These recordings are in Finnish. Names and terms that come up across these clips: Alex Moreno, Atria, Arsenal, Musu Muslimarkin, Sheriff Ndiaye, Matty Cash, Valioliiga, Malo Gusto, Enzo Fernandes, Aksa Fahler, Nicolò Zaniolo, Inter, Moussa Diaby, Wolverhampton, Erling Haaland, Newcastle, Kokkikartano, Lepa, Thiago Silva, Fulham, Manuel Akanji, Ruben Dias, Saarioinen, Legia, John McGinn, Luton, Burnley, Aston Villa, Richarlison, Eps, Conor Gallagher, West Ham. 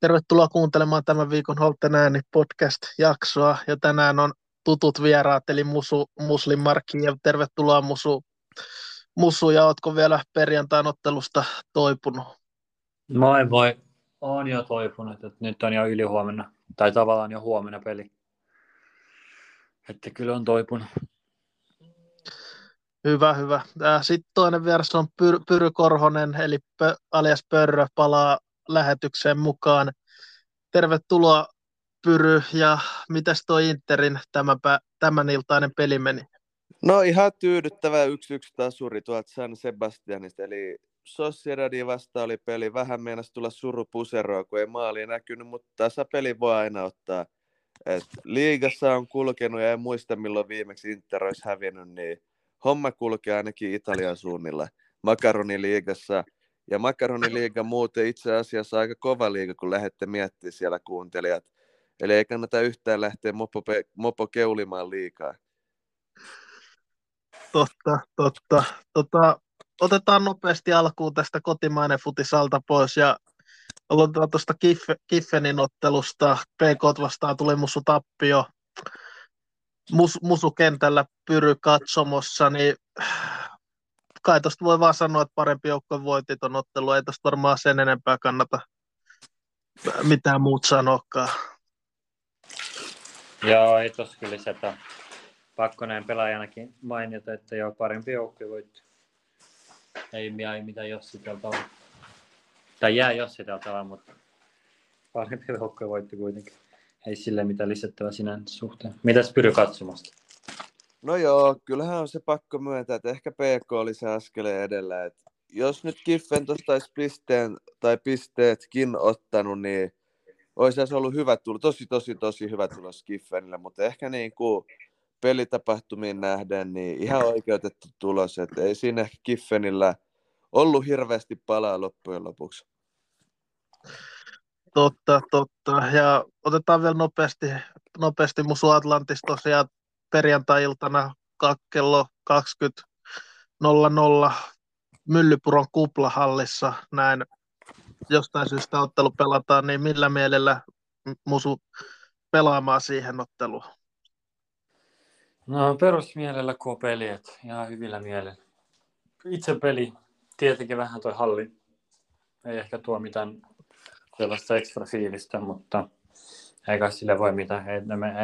Tervetuloa kuuntelemaan tämän viikon Holten ääni podcast-jaksoa, ja tänään on tutut vieraat, eli Musu Muslimarkin, ja tervetuloa Musu, ja ootko vielä perjantain ottelusta toipunut? Moi moi, on jo toipunut, että nyt on jo ylihuomenna, tai tavallaan jo huomenna peli, että kyllä on toipunut. Hyvä. Sitten toinen vieras on Pyry Korhonen, eli alias Pörrö, palaa lähetykseen mukaan. Tervetuloa Pyry, ja mitäs toi Interin tämän iltainen peli meni? No ihan tyydyttävä 1-1 tasuri tuolta San Sebastianista, eli Sociedadin vasta oli peli. Vähän meinasi tulla surupuseroa, kun ei maalia näkynyt, mutta tasapeli voi aina ottaa. Et liigassa on kulkenut ja en muista milloin viimeksi Inter olisi hävinnyt, niin homma kulkee ainakin Italian suunnilla Makaroniliigassa. Ja Makaroniliiga muuten itse asiassa aika kova liiga, kun lähette miettimään siellä kuuntelijat. Eli ei kannata yhtään lähteä mopo keulimaan liikaa. Totta. Otetaan nopeasti alkuun tästä kotimainen futisalta pois. Ja aloitetaan tuosta Kiffenin ottelusta. PK vastaan tuli Musu tappio. Musu kentällä, Pyry katsomossa, niin kai tuosta voi vaan sanoa, että parempi joukkue voitti tuon ottelun. Ei tuosta varmaan sen enempää kannata mitään muut sanoakaan. Joo, ei tuossa kyllä sitä. Pakko näin pelaajanakin mainita, että joo, parempi joukkue voitti. Ei mitään jossiteltavaa. Tai jää jossiteltavaa, mutta parempi joukkue voitti kuitenkin. Ei silleen mitään lisättävää sinän suhteen. Mitäs Pyry katsomasta? No joo, kyllähän on se pakko myöntää, että ehkä PK oli se askeleen edellä. Et jos nyt Kiffen tuosta olisi pisteen tai pisteetkin ottanut, niin olisi se ollut hyvä tulos, tosi hyvä tulos Kiffenille. Mutta ehkä niin kuin pelitapahtumiin nähden, niin ihan oikeutettu tulos. Et ei siinä ehkä Kiffenillä ollut hirveästi palaa loppujen lopuksi. Totta. Ja otetaan vielä nopeasti Musu Atlantista tosiaan perjantai-iltana kello 20.00 Myllypuron kuplahallissa. Näin jostain syystä ottelu pelataan, niin millä mielellä Musu pelaamaan siihen otteluun? No perusmielellä kuin peli, että ihan hyvillä mielellä. Itse peli, tietenkin vähän toi halli, ei ehkä tuo mitään sellaista ekstra fiilistä, mutta eikä sille voi mitään.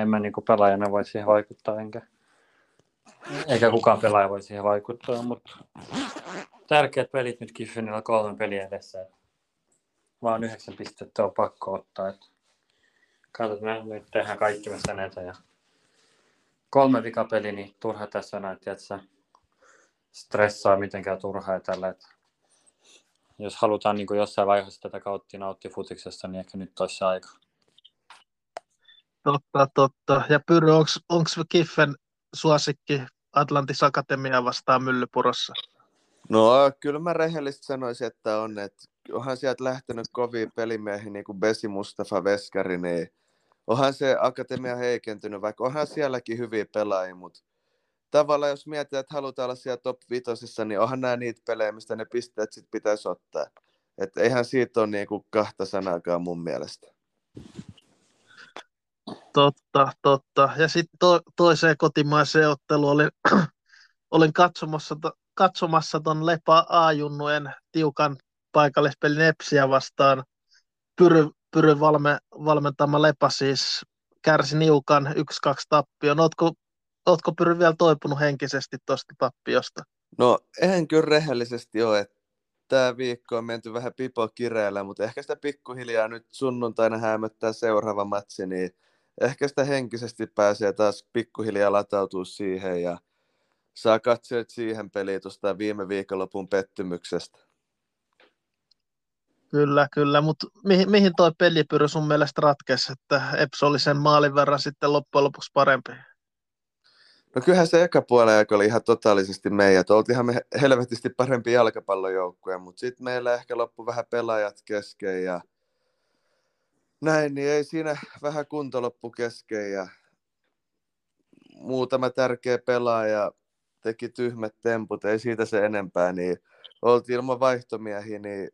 En mä niinku pelaajana voi siihen vaikuttaa, eikä kukaan pelaaja voi siihen vaikuttaa, mutta tärkeät pelit nyt Kiffenillä, 3 peliä edessä. Vaan 9 pistettä on pakko ottaa. Et katsotaan, nyt tehdään kaikki me sen eteen. 3 vikapeli, niin turha tässä on, että sä stressaa mitenkään turhaa tällä. Jos halutaan niin jossain vaiheessa tätä kautta nauttia futiksesta, niin ehkä nyt olisi aika. Totta. Ja Pyry, onko Kiffen suosikki Atlantis Akatemiaa vastaan Myllypurossa? No, kyllä mä rehellisesti sanoisin, että on. Et onhan sieltä lähtenyt kovia pelimiehiä, niin kuin Besi, Mustafa, Veskari, niin onhan se Akatemia heikentynyt, vaikka onhan sielläkin hyviä pelaajia, mutta tavallaan jos mietitään, että halutaan olla siellä top 5, niin onhan nämä niitä pelejä, mistä ne pisteet sitten pitäisi ottaa. Että eihän siitä ole niinku kahta sanaakaan mun mielestä. Totta. Ja sitten toiseen kotimaiseen otteluun olin katsomassa ton Lepa A-junnujen tiukan paikallispelin Epsiä vastaan. Pyry valmentama Lepa siis kärsi niukan 1-2 tappion. Ootko Pyry vielä toipunut henkisesti tuosta tappiosta? No, en kyllä rehellisesti ole. Tämä viikko on menty vähän pipo kireellä, mutta ehkä sitä pikkuhiljaa nyt sunnuntaina häämöttää seuraava matsi, niin ehkä sitä henkisesti pääsee taas pikkuhiljaa latautua siihen ja saa katsoa siihen peliin tuosta viime viikonlopun pettymyksestä. Kyllä, mutta mihin toi pelipyry sun mielestä ratkesi, että Eps oli sen maalin verran sitten loppujen lopuksi parempi? No kyllähän se eka puolen aika oli ihan totaalisesti meidän. Oltiinhan me helvetisti parempi jalkapallojoukkue, mutta sitten meillä ehkä loppu vähän pelaajat kesken ja näin, niin ei siinä vähän kunto loppu kesken ja muutama tärkeä pelaaja teki tyhmät temput, ei siitä se enempää, niin oltiin ilman vaihtomiehiä, niin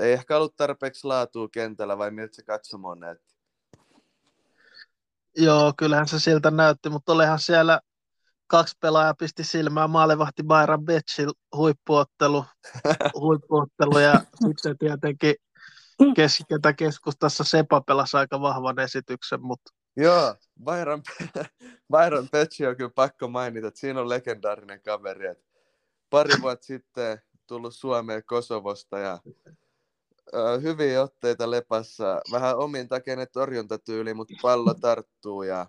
ei ehkä ollut tarpeeksi laatua kentällä, vai miltä se katsomoon näytti? Joo, kyllähän se siltä näytti, mutta olihan siellä kaksi pelaajaa pisti silmään maalivahti Byron Betschil huippuottelu ja sitten tietenkin keskikentä keskustassa Sepa pelasi aika vahvan esityksen, mutta... Joo, Byron Betschil on kyllä pakko mainita, että siinä on legendaarinen kaveri, että pari vuotta sitten tullut Suomeen Kosovosta ja hyviä otteita Lepassa, vähän omin takeinen torjuntatyyli, mutta pallo tarttuu ja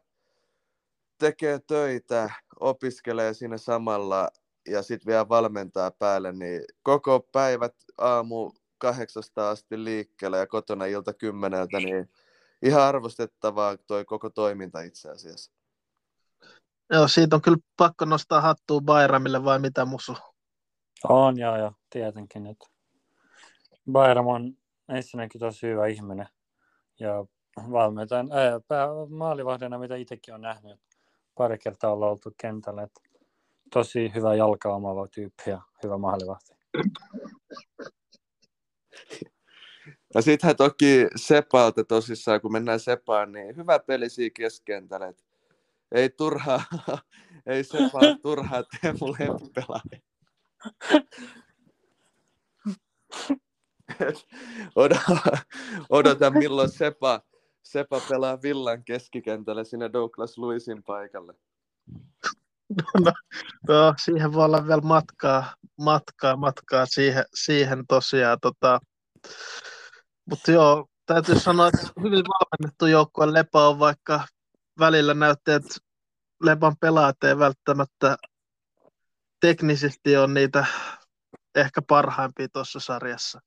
tekee töitä, opiskelee siinä samalla ja sitten vielä valmentaa päälle, niin koko päivät aamu 8:00 asti liikkeellä ja kotona ilta 10:00, niin ihan arvostettavaa toi koko toiminta itse asiassa. Joo, siitä on kyllä pakko nostaa hattua Bayramille, vai mitä Musu? On, joo, tietenkin. Että Bayram on ensinnäkin tosi hyvä ihminen ja valmentajan maalivahdena, mitä itsekin on nähnyt, pari kertaa ollaan oltu kentällä. Että tosi hyvä jalka omaava tyyppi ja hyvä maalivahti. No siitähän toki Sepalta tosissaan, kun mennään Sepaan, niin hyvä peli siinä keskentällä. Ei Sepaa turhaa Teemu Lempi-pelaaja. Odotan milloin Sepa pelaa Villan keskikentällä siinä Douglas Luisin paikalle. No, siihen voi olla vielä matkaa siihen tosiaan. Mutta joo, täytyy sanoa, että hyvin valmennettu joukkue Lepa on, vaikka välillä näyttää, että Lepan pelaajat ei välttämättä teknisesti on niitä ehkä parhaimpia tuossa sarjassa.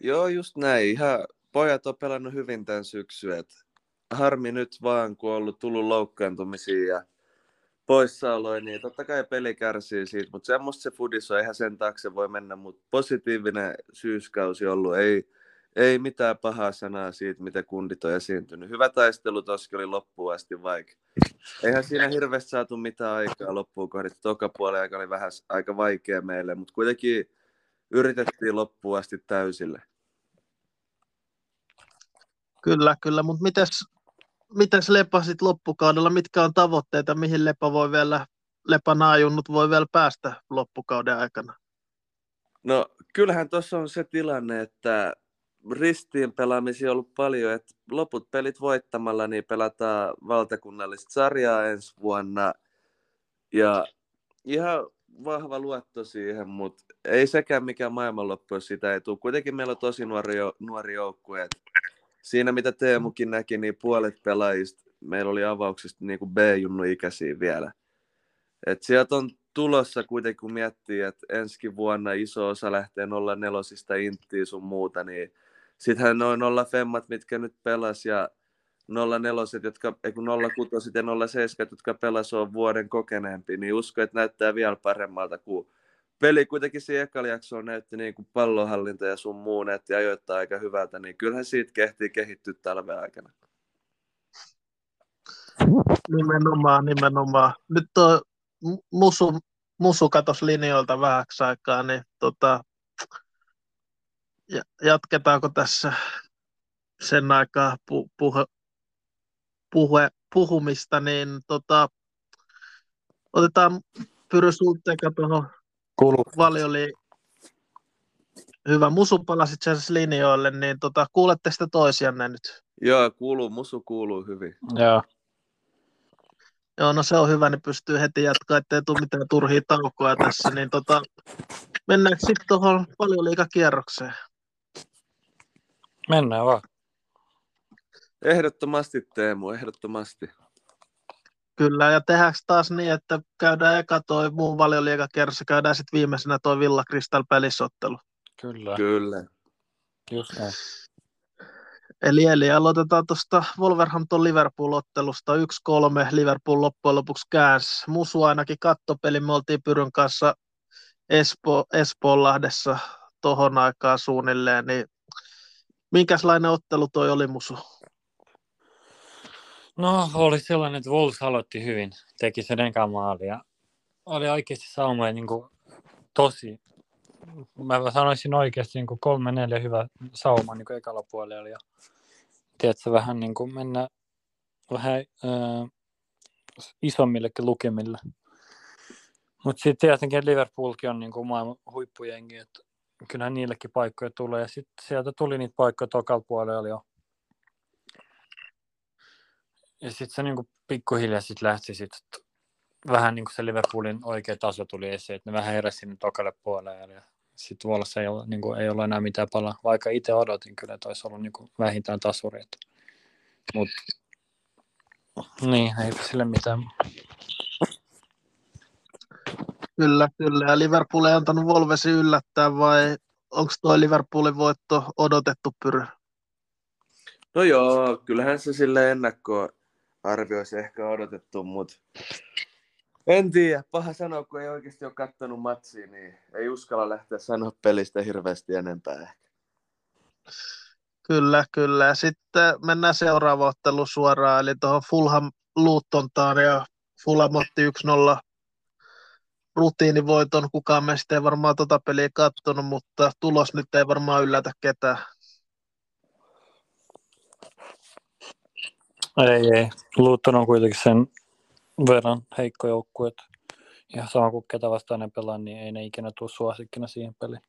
Joo, just näin. Ihan pojat on pelannut hyvin tämän syksyn. Et harmi nyt vaan, kun on tullut loukkaantumisia ja poissaoloja, niin totta kai peli kärsii siitä, mutta semmoista se fudis on, eihän sen taakse voi mennä, mutta positiivinen syyskausi ollut, ei mitään pahaa sanaa siitä, miten kundit on esiintynyt. Hyvä taistelu toski oli loppuun asti vaikea. Eihän siinä hirveästi saatu mitään aikaa loppuun kohdista. Toka puolen aika oli vähän aika vaikea meille, mutta kuitenkin yritettiin loppuun asti täysille. Kyllä, mutta mitäs Lepa sitten loppukaudella? Mitkä on tavoitteita, mihin Lepan ajunnut voi vielä päästä loppukauden aikana? No kyllähän tuossa on se tilanne, että ristiin pelaamisia on ollut paljon, että loput pelit voittamalla niin pelataan valtakunnallista sarjaa ensi vuonna ja ihan vahva luotto siihen, mutta ei sekään mikään maailmanloppu, jos sitä ei tule. Kuitenkin meillä on tosi nuori joukkue. Siinä mitä Teemukin näki, niin puolet pelaajista meillä oli avauksista niin kuin B-junnu ikäisiä vielä. Et sieltä on tulossa kuitenkin, kun miettii, että ensi vuonna iso osa lähtee 0-4 inttiin sun muuta, niin sittenhän noin 0-femmat, mitkä nyt pelas, ja 0-4, jotka, 0-6 ja 0-7, jotka pelas on vuoden kokeneempi, niin usko, että näyttää vielä paremmalta, kun peli kuitenkin siinä ekalla jaksolla näytti niin kuin pallonhallinta ja sun muu näytti ajoittaa aika hyvältä, niin kyllähän siitä kehtii kehittyä talven aikana. Nimenomaan. Nyt on Musu katosi linjoilta vähäksi aikaa, niin jatketaanko tässä sen aikaa puhumista, niin otetaan Pyry Sulteka tuohon Valioliin. Hyvä, Musu palasi itse asiassa linjoille, niin kuulette sitä toisianne nyt? Joo, kuuluu, Musu kuuluu hyvin. Joo. Joo, no se on hyvä, niin pystyy heti jatkaa, ettei tule mitään turhia taukoja tässä, niin mennäänkö sitten tuohon Valioliiga-kierrokseen? Mennään vaan. Ehdottomasti, Teemu, ehdottomasti. Kyllä, ja tehdäänkö taas niin, että käydään eka toi muun Valioliiga-kierros ja käydään sitten viimeisenä toi Villa Crystal Palace-ottelu. Kyllä. Just näin. Eli aloitetaan tuosta Wolverhampton Liverpool-ottelusta 1-3. Liverpool loppujen lopuksi käänsi. Musu ainakin kattopeli. Me oltiin Pyryn kanssa Espoonlahdessa tohon aikaan suunnilleen. Niin minkälainen ottelu toi oli, Musu? No, oli sellainen, että Wolves aloitti hyvin. Teki sen enkä maali. Ja oli oikeasti sauma niin tosi mä sanoisin oikeasti niin 3-4 hyvä sauma niin ekalla puolella ja tiedätkö, vähän niin kuin mennä vähän isommillekin lukemille. Mutta sitten tietenkin Liverpoolkin on niin kuin maailman huippujengi, että kyllähän niillekin paikkoja tulee. Ja sitten sieltä tuli niitä paikkoja tokalla puolella jo. Ja sitten se niin kuin pikkuhiljaa sit lähti sit, vähän niin kuin se Liverpoolin oikea taso tuli esiin, että ne vähän heräsi sinne tokalle puolelle. Ja sitten Wolves ei ole, niin kuin, ei ole enää mitään palaa, vaikka itse odotin kyllä, että olisi ollut niin kuin vähintään tasuri. Mutta niin, ei sille mitään. Kyllä, kyllä. Ja Liverpool ei antanut Wolvesi yllättää, vai onko tuo Liverpoolin voitto odotettu Pyry? No joo, kyllähän se sille ennakkoarvioisi ehkä odotettu, mutta en tiedä. Paha sanoa, kun ei oikeasti ole kattonut matsia, niin ei uskalla lähteä sanoa pelistä hirveästi enempää ehkä. Kyllä, kyllä. Sitten mennään seuraava ottelu suoraan, eli tuohon Fulham Lutontaan, ja Fulham otti 1-0 rutiinivoiton. Kukaan meistä ei varmaan tota peliä katsonut, mutta tulos nyt ei varmaan yllätä ketään. Ei. Luton on kuitenkin sen verran heikko joukkue, että ihan sama kuin ketä vastaan ne pelaa, niin ei ne ikinä tule suosikkina siihen peliin.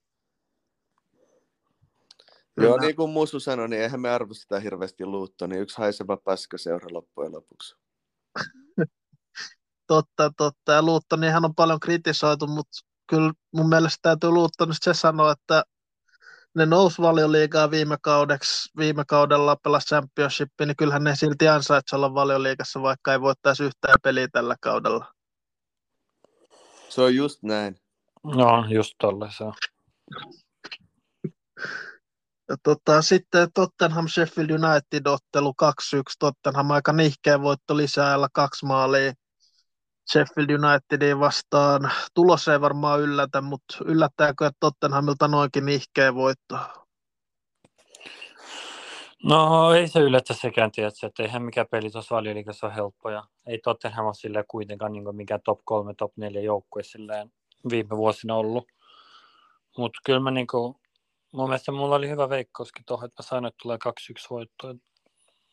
Joo, niin kuin Musu sanoi, niin eihän me arvosteta hirveästi Luuttoa, niin yksi haiseva paska seura loppujen lopuksi. Totta. Ja Luuttonihan on paljon kritisoitu, mutta kyllä mun mielestä täytyy Luuttonista se sanoa, että ne nousi Valioliigaa viime kaudella pelasi championshipia, niin kyllähän ne silti ansaitsi olla Valioliigassa, vaikka ei voittaisi yhtään peliä tällä kaudella. Se on just näin. No, just tolle se on. Ja sitten Tottenham Sheffield United ottelu 2-1. Tottenham aika nihkeä voitto lisäajalla 2 maalia Sheffield Unitediin vastaan. Tulos ei varmaan yllätä, mutta yllättääkö, että Tottenhamilta noinkin nihkeä voitto? No ei se yllätä sekään, tiedätkö, että eihän mikä peli tuossa Valioliigassa ole helppo. Ja ei Tottenham ole silleen kuitenkaan niin mikään top 3, top 4 joukkue silleen viime vuosina ollut. Mutta kyllä mä niinku... Mun mielestä mulla oli hyvä veikkauskin tuohon, että mä sanoin, että tulee 2-1 voittoa.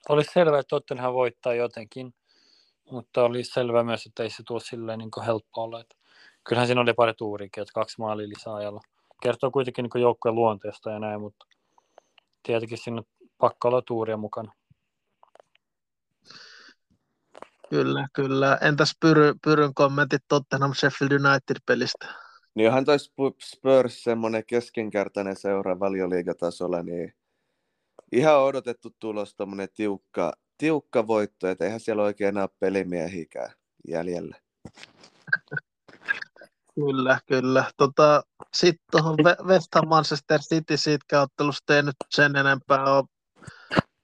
Oli selvää, että Tottenham voittaa jotenkin, mutta oli selvää myös, että ei se tule silleen niin kuin helppo olla. Että kyllähän siinä oli pari tuurikin, että 2 maalia lisäajalla. Kertoo kuitenkin niin kuin joukkojen luonteesta ja näin, mutta tietenkin siinä pakko olla tuuria mukana. Kyllä. Entäs Pyryn kommentit Tottenham Sheffield United-pelistä? Niin onhan toi Spurs semmoinen keskinkertainen seura Valioliigatasolla, niin ihan odotettu tulos, tommoinen tiukka voitto, että eihän siellä oikein enää pelimiehiäkään jäljellä. Kyllä. Sitten tuohon West Ham Manchester City, siitä ottelusta ei nyt sen enempää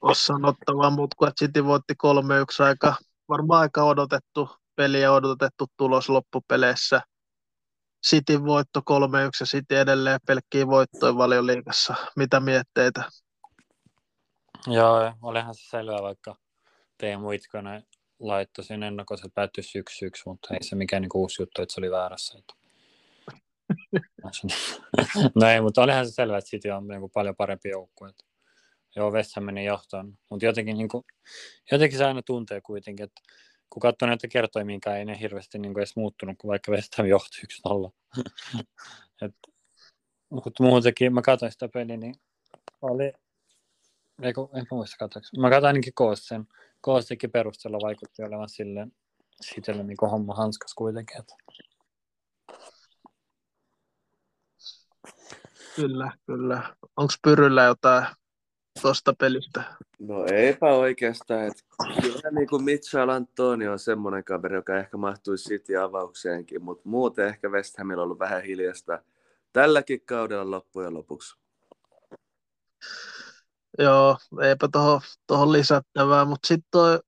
ole sanottavaa, mutta kun City voitti 3-1, varmaan aika odotettu peli ja odotettu tulos loppupeleissä. Cityn voitto 3-1 ja City edelleen pelkkiä voittoja Valioliigassa. Mitä mietteitä? Joo, olihan se selvää, vaikka Teemu Itkonen laittoi sen ennakkoon, se päättyi 1-1, mutta ei se mikään niinku uusi juttu, että se oli väärässä. No ei, mutta olihan se selvää, että City on niinku paljon parempi joukkue. Joo, West Ham meni johtoon, mutta jotenkin se aina tuntee kuitenkin, että kun katsoo näitä kertoiminkaan, ei ne hirveästi niin edes muuttunut, kun vaikka West Ham johtui 1-0. Mutta muutenkin, mä katsoin sitä peliä, niin oli... En muista katsoinko. Mä katsoin ainakin Koossen. Koossenkin perusteella vaikutti olevan silleen sitelle niin homma hanskas kuitenkin. Kyllä. Onko Pyryllä jotain tuosta pelistä? No eipä oikeastaan. Kyllä niin kuin Michael Antonio on semmoinen kaveri, joka ehkä mahtuisi City-avaukseenkin, mutta muuten ehkä West Hamilla on ollut vähän hiljaista tälläkin kaudella loppujen lopuksi. Joo, eipä tuohon lisättävää, mutta sitten toi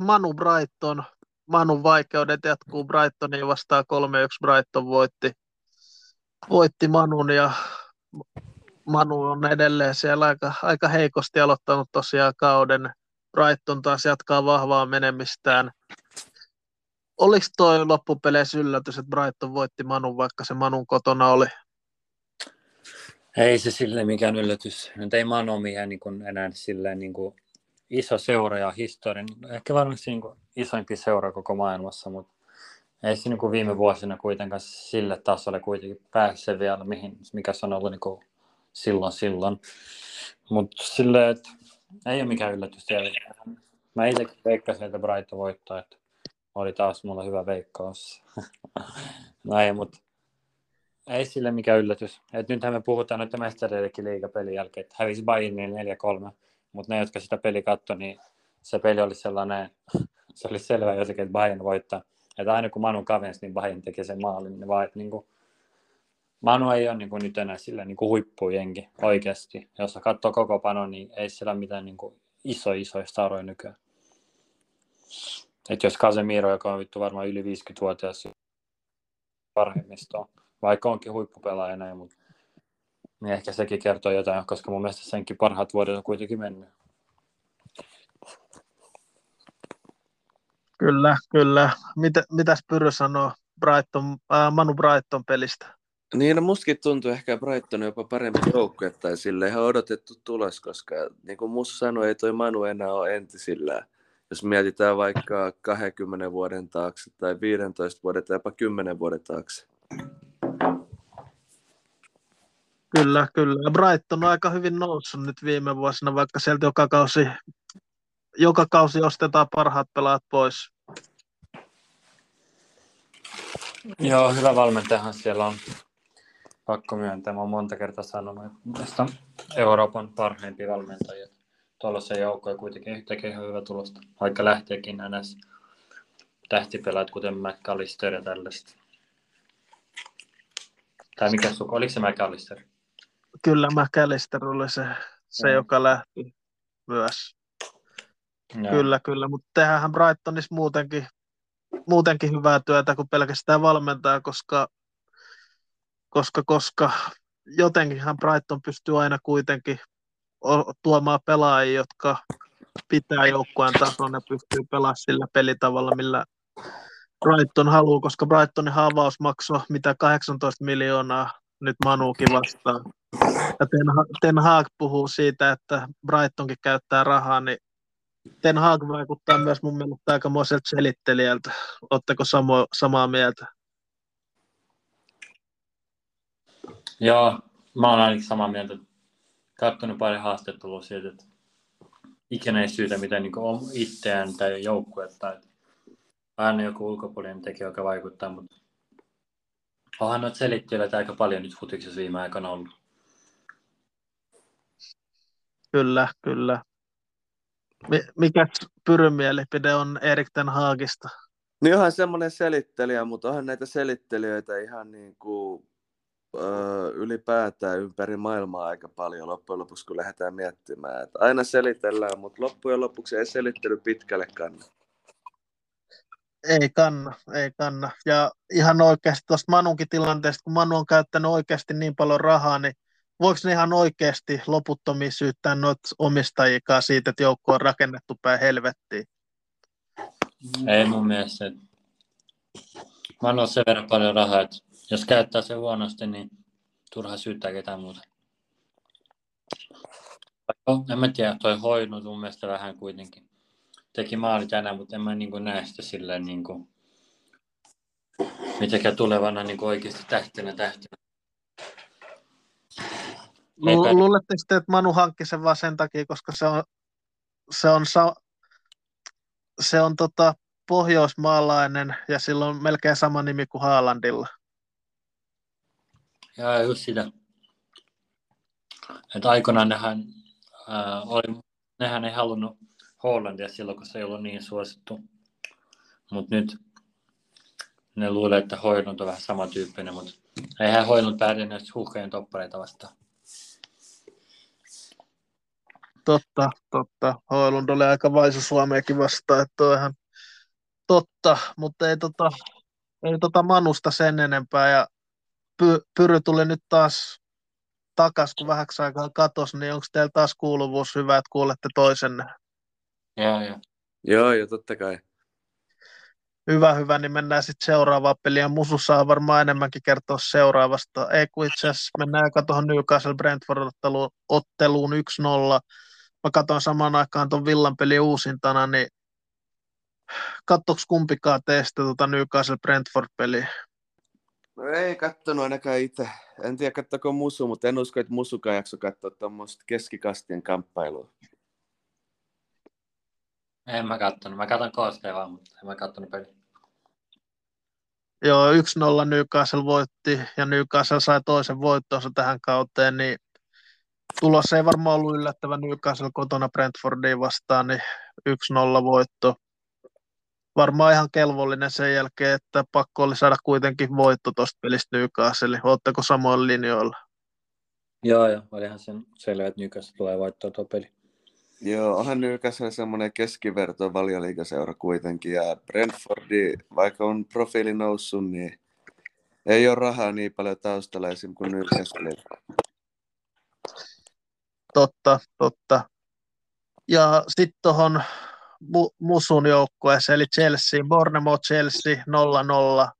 Manu Brighton, Manun vaikeudet jatkuu Brightonia vastaan 3-1. Brighton voitti Manun ja... Manu on edelleen siellä aika heikosti aloittanut tosiaan kauden. Brighton taas jatkaa vahvaa menemistään. Oliko toi loppupeleissä yllätys, että Brighton voitti Manun, vaikka se Manun kotona oli? Ei se silleen mikään yllätys. Nyt ei Manomia niin enää silleen niin kuin iso seura ja historian. Ehkä varmasti niin kuin isoimpi seura koko maailmassa, mutta ei se niin kuin viime vuosina kuitenkaan sille tasolle kuitenkin pääse vielä, mikä se on ollut niin kuin silloin. Mutta silleen, että ei ole mikään yllätys siellä. Mä itsekin veikkasin, että Brighton voittaa, että oli taas mulla hyvä veikkaus. No ei, mutta ei sille mikään yllätys. Et nythän me puhutaan nyt mestareidenkin liigapelin jälkeen, että hävisi Bayernille 4-3, mutta ne, jotka sitä peli katsoi, niin se peli oli sellainen, se oli selvä jossakin, että Bayern voittaa. Että aina kun Manu kavensi, niin Bayern teki sen maalin. Niin vaan, niin kuin, Manu ei ole niin kuin nyt enää sillä niin huippujenki oikeasti. Jos katsoo koko pano, niin ei sillä mitään niin kuin isoja staroja nykyään. Että jos Casemiro, joka on vittu varmaan yli 50-vuotias parhaimmista, vaikka onkin huippupelaaja näin, mutta niin ehkä sekin kertoo jotain, koska mun mielestä senkin parhaat vuodet on kuitenkin mennyt. Kyllä. Mitäs Pyry sanoo Manu Brighton pelistä? Niin, no mustakin tuntuu ehkä Brighton jopa parempi joukkue tai sille ihan odotettu tulos, koska niin kuin Musu sanoi, ei toi Manu enää ole entisillään. Jos mietitään vaikka 20 vuoden taakse tai 15 vuoden tai jopa 10 vuoden taakse. Kyllä. Brighton on aika hyvin noussut nyt viime vuosina, vaikka sieltä joka kausi ostetaan parhaat pelaat pois. Joo, hyvä valmentajahan siellä on. Pakko myöntää, mä oon monta kertaa sanonut, että tästä on Euroopan parhaimpia valmentajia. Tuollaisen joukkoja kuitenkin tekee ihan hyvää tulosta, vaikka lähteekin ns. Tähtipelaat, kuten McAllister ja tällaista. Tai mikä suku, oliko se McAllister? Kyllä McAllister oli se joka lähti myös. No. Kyllä, mutta tehdäänhän Brightonissa muutenkin hyvää työtä kuin pelkästään valmentaa, koska jotenkinhan Brighton pystyy aina kuitenkin tuomaan pelaajia, jotka pitää joukkueen tason ja pystyy pelaamaan sillä pelitavalla, millä Brighton haluaa, koska Brightonin havaus maksoi mitä 18 miljoonaa nyt Manuukin vastaan. Ja Ten Hag puhuu siitä, että Brightonkin käyttää rahaa, niin Ten Hag vaikuttaa myös mun mielestä aikamoiselta selittelijältä. Oletteko samaa mieltä? Joo, mä oon ainakin samaa mieltä. Katsonut paljon haastattelua siitä, että ikinä ei syytä mitään niin kuin itseään tai joukkuetta. Aina joku ulkopuolinen tekijä, joka vaikuttaa, mutta onhan noita selittelijöitä aika paljon nyt futiksessa viime aikoina ollut. Kyllä. Mikä Pyryn mielipide on Erik ten Hagista? No johan semmoinen selittelijä, mutta onhan näitä selittelijöitä ihan niin kuin ylipäätään ympäri maailmaa aika paljon loppujen lopuksi, kun lähdetään miettimään. Että aina selitellään, mutta loppujen lopuksi ei selittely pitkälle kanna. Ei kanna. Ja ihan oikeasti tuosta Manunkin tilanteesta, kun Manu on käyttänyt oikeasti niin paljon rahaa, niin voiko ne ihan oikeasti loputtomia syyttää noita omistajikaa siitä, että joukko on rakennettu päin helvettiin? Ei mun mielestä. Manu on sen verran paljon rahaa, että jos käyttää sen huonosti, niin turha syyttää ketään muuta. En mä tiedä, toi hoidut mun mielestä vähän kuitenkin. Teki maali tänään, mutta en mä niin näe sitä silleen niin kuin, mitenkään tulevana niin kuin oikeasti tähtenä. Luuletteko sitten, että Manu hankki sen vaan sen takia, koska se on pohjoismaalainen ja sillä on melkein sama nimi kuin Haalandilla? Joo, just sitä. Että aikoinaan nehän ei halunnut Haalandia silloin, kun se ei ollut niin suosittu. Mutta nyt ne luulee, että Højlund on vähän samantyyppinen, mutta eihän Højlund pärjännyt huuhkajien toppareita vastaan. Totta. Højlund oli aika vaisu Suomeakin vastaan, että on ihan totta, mutta ei Manusta sen enempää. Ja Pyry tuli nyt taas takas, kun vähäksi aikaa katosi, niin onko teillä taas kuuluvuus hyvä, että kuulette toisenne? Joo, totta kai. Hyvä, niin mennään sitten seuraavaan peliin. Musu saa varmaan enemmänkin kertoa seuraavasta. Ei kun itse asiassa mennään eka tuohon Newcastle-Brentford-otteluun 1-0. Mä katson samaan aikaan tuon Villan pelin uusintana, niin katsoiko kumpikaan teistä tuota Newcastle-Brentford-peliä? No ei katsonut ainakaan itse. En tiedä kattako Musu, mutta en usko, että Musukaan jakso katsoa tuommoista keskikastien kamppailua. En mä kattonut. Mä katson koosteen vaan, mutta en mä kattonut peliä. Joo, 1-0 Newcastle voitti ja Newcastle sai toisen voittonsa tähän kauteen, niin tulos ei varmaan ollut yllättävä. Newcastle kotona Brentfordiin vastaan, niin 1-0 voitto. Varmaan ihan kelvollinen sen jälkeen, että pakko oli saada kuitenkin voitto tuosta pelistä Newcastle. Ootteko samoilla linjoilla? Joo, olihan sen selvä, että Newcastle tulee voittoa tuo peli. Joo, onhan Newcastle semmoinen keskiverto valioliigaseura kuitenkin, ja Brentfordi, vaikka on profiili noussut, niin ei ole rahaa niin paljon taustalla esim. Kuin Newcastle. Totta. Ja sitten tuohon Musun joukkueeseen, eli Chelsea, Bournemouth Chelsea 0-0.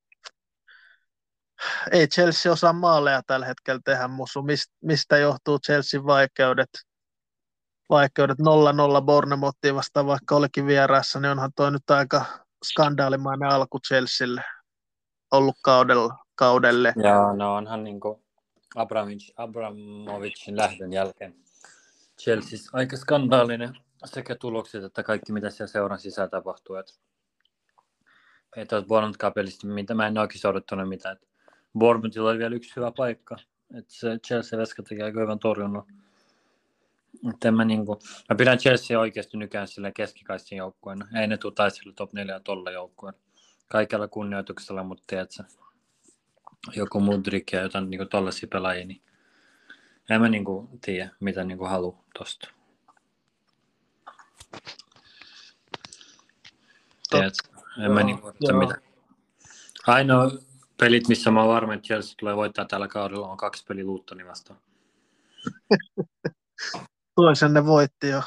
Ei Chelsea osaa maaleja tällä hetkellä tehdä, Musu. Mistä johtuu Chelsean vaikeudet? 0-0 Bournemouthia vastaan, vaikka olikin vieraassa, niin onhan toi nyt aika skandaalimainen alku Chelsealle ollut kaudelle. Joo, no onhan niin kuin Abramovicin lähdön jälkeen Chelsea aika skandaalinen sekä tulokset että kaikki mitä siellä seuran sisällä tapahtuu. Ei tuossa Bournemouth-kapelista, mitä mä en oikein odottanut mitään. Bournemouthilla oli vielä yksi hyvä paikka, että se Chelsea-veska tekee aika hyvän torjunnon. Mä pidän Chelsea oikeasti nykään sillä keskikaistin joukkueena. Ei ne tule taistella top 4 tolla joukkueena. Kaikella kunnioituksella, mutta tiedätkö, joku Mudrik ja jotain niin tollaisia pelaajia, niin en mä niin kuin tiedä, mitä niin kuin haluaa tosta. Tiedätkö, en mä niin kuin ottaa mitään. Ainoa pelit, missä mä oon varma, että Chelsea tulee voittaa tällä kaudella, on 2 peli Lutonia vastaan. Toisen ne voitti jo.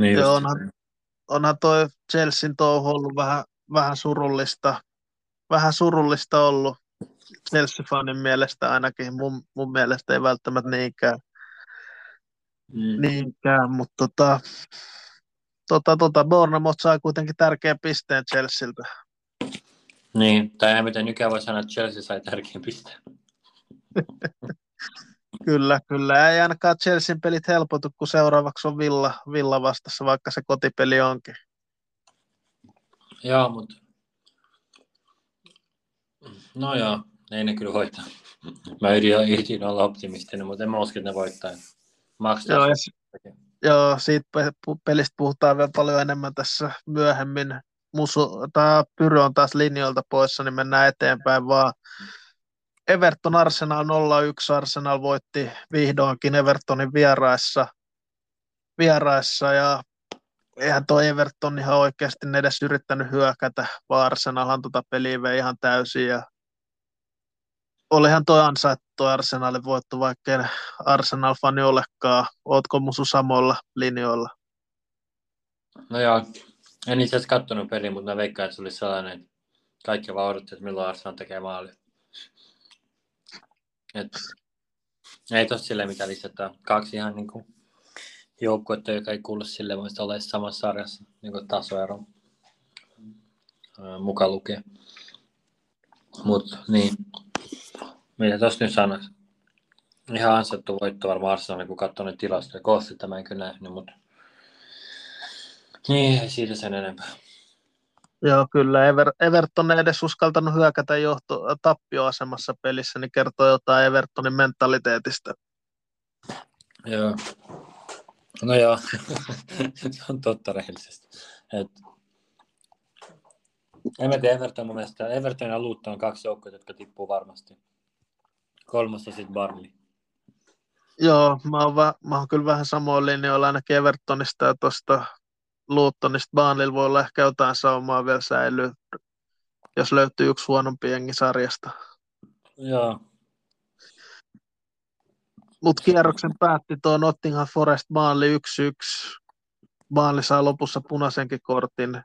Niin onhan toi Chelsean touhu ollut vähän surullista ollut Chelsea-fanin mielestä ainakin. Mun mielestä ei välttämättä niinkään mutta Bournemouth sai kuitenkin tärkeän pisteen Chelsealtä. Niin, tai miten nykyään voi sanoa, että Chelsea sai tärkeän pisteen. Kyllä. Ei ainakaan Chelsean pelit helpotu, kun seuraavaksi on Villa vastassa, vaikka se kotipeli onkin. Joo, mutta... No joo, ei ne kyllä hoitaa. Mä yritin olla optimistinen, mutta en mä usko, että ne voittaa. Joo, siitä pelistä puhutaan vielä paljon enemmän tässä myöhemmin. Pyry on taas linjoilta poissa, niin mennään eteenpäin vaan. Everton Arsenal 0-1. Arsenal voitti vihdoinkin Evertonin vieraissa ja eihän tuo Everton ihan oikeasti edes yrittänyt hyökätä, vaan Arsenalhan tuota peliä vei ihan täysin ja olihan tuo ansaittu Arsenalin voitto, vaikka en Arsenal-fani olekaan. Ootko Musu samoilla linjoilla? No joo, en itse asiassa katsonut peliä, mutta mä veikkaan, että se oli sellainen, että kaikki vaan odottivat, että milloin Arsenal tekee maali. Ei tossa silleen mitään lisätään. 2 ihan niinku joukkuetta, joka ei kuulu silleen voisi olla samassa sarjassa niinku tasoero mukaan lukien. Mut niin, mitä tossa nyt sanois? Ihan ansaittu voitto varmaan Arsenalin, kun katsoo nyt tilastoja. Koostetta mä en kyllä nähnyt, mut niin ei siitä sen enempää. Joo, kyllä. Everton ei edes uskaltanut hyökätä tappioasemassa pelissä, niin kertoo jotain Evertonin mentaliteetistä. Joo. No joo, se on totta rehellisesti. En mä tiedä, Everton mun mielestä. Everton ja Luton on 2 joukkoja, jotka tippuu varmasti. 3. sitten Barnley. Joo, mä oon kyllä vähän samoin linjoilla ainakin Evertonista ja tuosta Lutonista. Barnleylla voi olla ehkä jotain saumaa vielä säilyy, jos löytyy yksi huonompi jengi sarjasta. Joo. Mut kierroksen päätti tuo Nottingham Forest Barnley 1-1. Baanli sai lopussa punaisenkin kortin.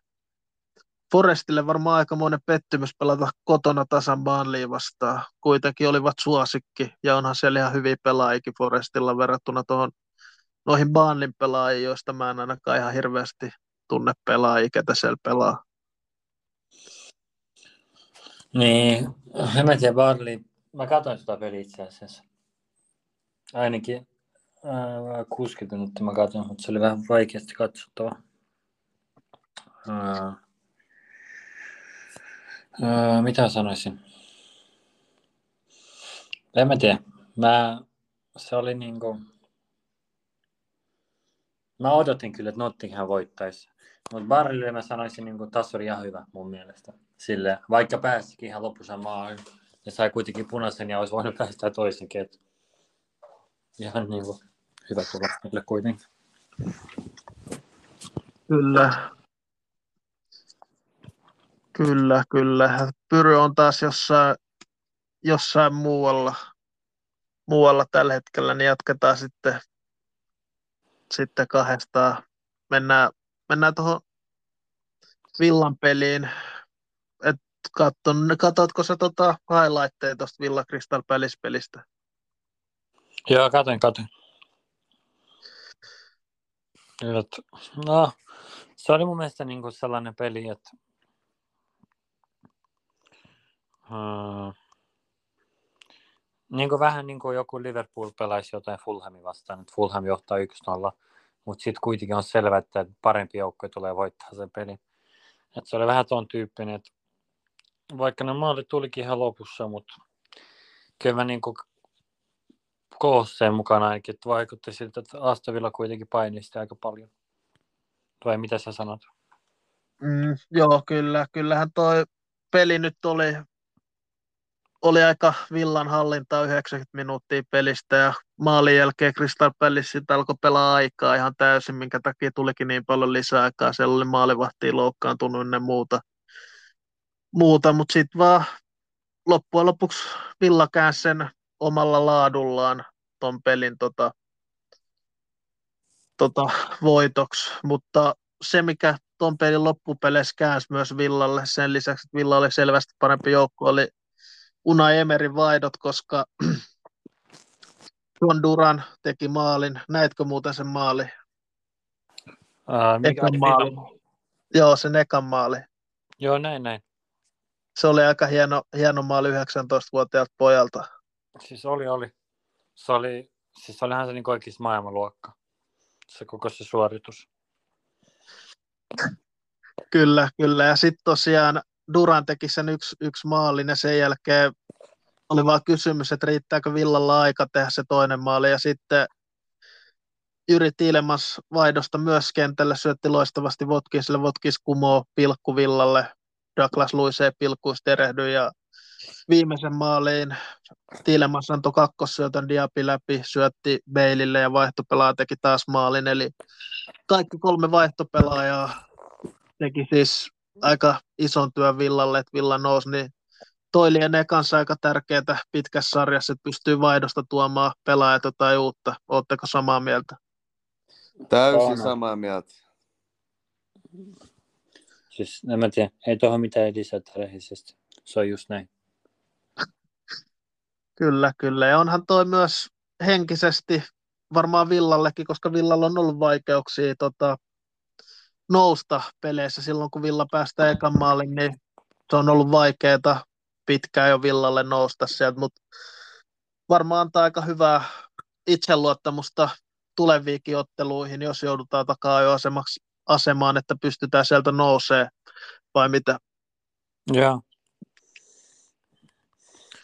Forestille varmaan aikamoinen pettymys pelata kotona tasan Baanliin vastaan. Kuitenkin olivat suosikki ja onhan siellä ihan hyviä pelaajikin Forestilla verrattuna noihin Baanlin pelaajiin, joista mä en ainakaan ihan hirveästi tunne pelaajia, ketä siellä pelaa. Niin, Hemet ja Barley. Mä katsoin sitä peliä itse asiassa. Ainakin 60 minuuttia mä katsoin, mutta se oli vähän vaikeasti katsottava. Mitä sanoisin? En mä tiedä. Se oli niinku... Mä odotin kyllä, että Nottingham voittaisi. Mutta Barleylle mä sanoisin, että tasuri ihan hyvä mun mielestä. Sille, vaikka pääsikin ihan lopussa maahan ja sai kuitenkin punaisen ja olisi voinut päästä toisenkin. Et ihan niin kuin hyvä tulla meille kuitenkin. Kyllä. Pyry on taas jossain muualla tällä hetkellä, niin jatketaan sitten kahdestaan. Mennään tuohon Villan peliin. Katoitko sä highlightteja tuosta Villa Crystal Palace pelistä? Joo, katoin. No, se oli mun mielestä niinku sellainen peli, että niinku vähän niin kuin joku Liverpool pelaisi jotain Fulhamin vastaan, että Fulham johtaa 1-0, mutta sitten kuitenkin on selvä, että parempi joukko tulee voittaa sen pelin. Et se oli vähän ton tyyppinen, että vaikka ne maalit tulikin ihan lopussa, mutta kyllä mä niin kuin KC:n mukana ainakin, että vaikutti siltä, että Aston Villa kuitenkin painii sitä aika paljon. Vai mitä sä sanot? Joo, kyllä. Kyllähän toi peli nyt oli aika Villan hallintaa 90 minuuttia pelistä ja maalin jälkeen Crystal Palace alkoi pelaa aikaa ihan täysin, minkä takia tulikin niin paljon lisäaikaa. Siellä oli maalivahtia loukkaantunut ennen muuta, mutta sitten vaan loppujen lopuksi Villa käänsi sen omalla laadullaan ton pelin voitoksi, mutta se mikä ton pelin loppupeleissä käänsi myös Villalle, sen lisäksi että Villa oli selvästi parempi joukko, oli Unai Emerin vaihdot, koska John Durán teki maalin. Näitkö muuten sen maali? Ekan maali. Joo, sen ekan maali. Joo, näin. Se oli aika hieno maali 19-vuotiaalta pojalta. Siis oli. Se olihan se niin oikeasti maailmanluokka, se koko se suoritus. Kyllä. Ja sitten tosiaan Durán teki sen yksi maalin ja sen jälkeen oli vaan kysymys, että riittääkö Villalla aika tehdä se toinen maali. Ja sitten Youri Tielemans vaihdosta myös kentälle syötti loistavasti Watkinsille. Watkins kumoo pilkku Villalle. Douglas Luisee pilkkuus terehdyi ja viimeisen maaliin Tielemans antoi kakkosyötön Diaby läpi, syötti Baleille ja vaihtopelaaja teki taas maalin. Eli kaikki kolme vaihtopelaajaa teki siis aika ison työn Villalle, että Villa nousi, niin toi lienee kanssa aika tärkeää pitkässä sarjassa, että pystyy vaihdosta tuomaan pelaajat jotain uutta. Ootteko samaa mieltä? Täysin samaa mieltä. Siis en mä tiedä, ei tuohon mitään lisätä rehellisesti. Se on just näin. Kyllä. Ja onhan toi myös henkisesti varmaan Villallekin, koska Villalla on ollut vaikeuksia nousta peleissä. Silloin kun Villa päästää ekan maalin, niin se on ollut vaikeaa pitkään jo Villalle nousta sieltä, mutta varmaan antaa aika hyvää itseluottamusta tuleviinkin otteluihin, jos joudutaan taka-ajoasemaan, että pystytään sieltä nousemaan, vai mitä? Joo.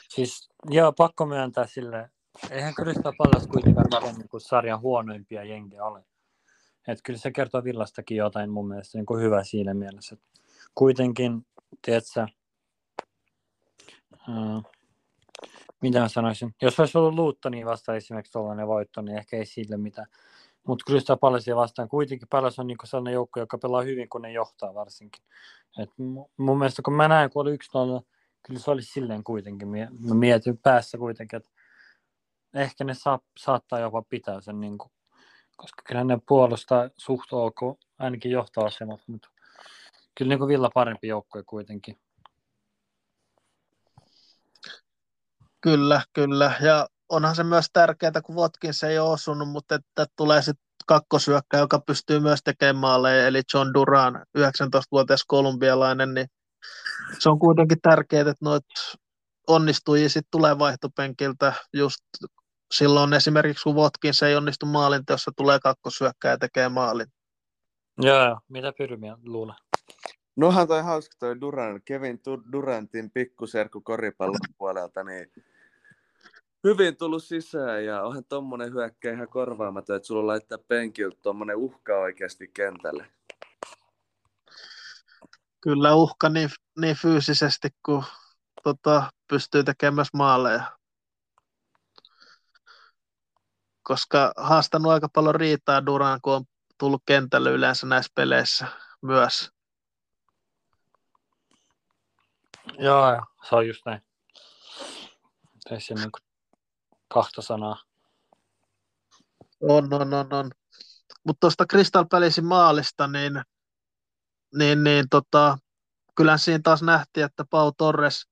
Siis, pakko myöntää silleen, eihän Crystal Palace kuitenkaan ole niin sarjan huonoimpia jenkejä ole. Että kyllä se kertoo Villastakin jotain mun mielestä niin kuin hyvä siinä mielessä. Et kuitenkin, tiedätkö, mitä mä sanoisin, jos olisi ollut Luuttonia vastaan esimerkiksi tuollainen voitto, niin ehkä ei sille mitään. Mutta kyllä sitä Palacia vastaan kuitenkin Palace on niinku sellainen joukko, joka pelaa hyvin, kun ne johtaa varsinkin. Et mun mielestä kun mä näin, kun oli 1-0, kyllä se oli silleen kuitenkin. Mä mietin päässä kuitenkin, että ehkä ne saattaa jopa pitää sen niinku koska kyllä ne puolustaa suht ok, ainakin johtoasemat, mutta kyllä niin kuin Villa parempi joukkue kuitenkin. Kyllä, kyllä. Ja onhan se myös tärkeää, kun Watkins ei ole osunut, mutta että tulee sitten kakkosyökkä, joka pystyy myös tekemään maaleja, eli John Durán, 19-vuotias kolumbialainen, niin se on kuitenkin tärkeää, että noita onnistujia sitten tulee vaihtopenkiltä just silloin esimerkiksi, kun Watkins ei onnistu maalinteossa, tulee kakkosyökkä ja tekee maalin. Joo, mitä Pyrmiä luulen. Nohan toi hauska toi Durán, Kevin Durantin pikkuserkku koripallon puolelta, niin hyvin tullut sisään ja onhan tommonen hyökkä ihan korvaamaton, että sulla laittaa penkiltä tommonen uhka oikeasti kentälle. Kyllä uhka niin fyysisesti, kun pystyy tekemään myös maaleja. Koska haastanut aika paljon riitaa Durán, kun on tullut kentälle yleensä näissä peleissä myös. Joo, se on just näin. Tässä on niinku kahta sanaa. On. Mutta tuosta Crystal Palacen maalista, niin, kyllähän siinä taas nähtiin, että Pau Torres,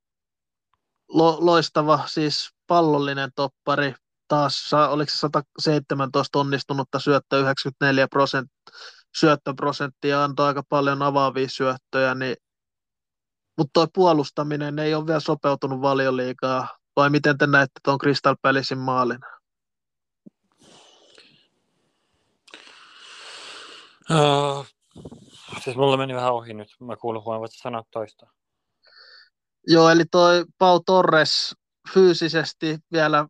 loistava, siis pallollinen toppari, taas oliko se 117 onnistunutta syöttöä, 94% syöttöprosenttia, antoi aika paljon avaavia syöttöjä, niin mutta tuo puolustaminen ei ole vielä sopeutunut Valioliigaa, vai miten te näette tuon Crystal Palacen maalin? Siis mulla meni vähän ohi nyt, mä kuulin huomaan, voitko sanoa toista? Joo, eli toi Pau Torres fyysisesti vielä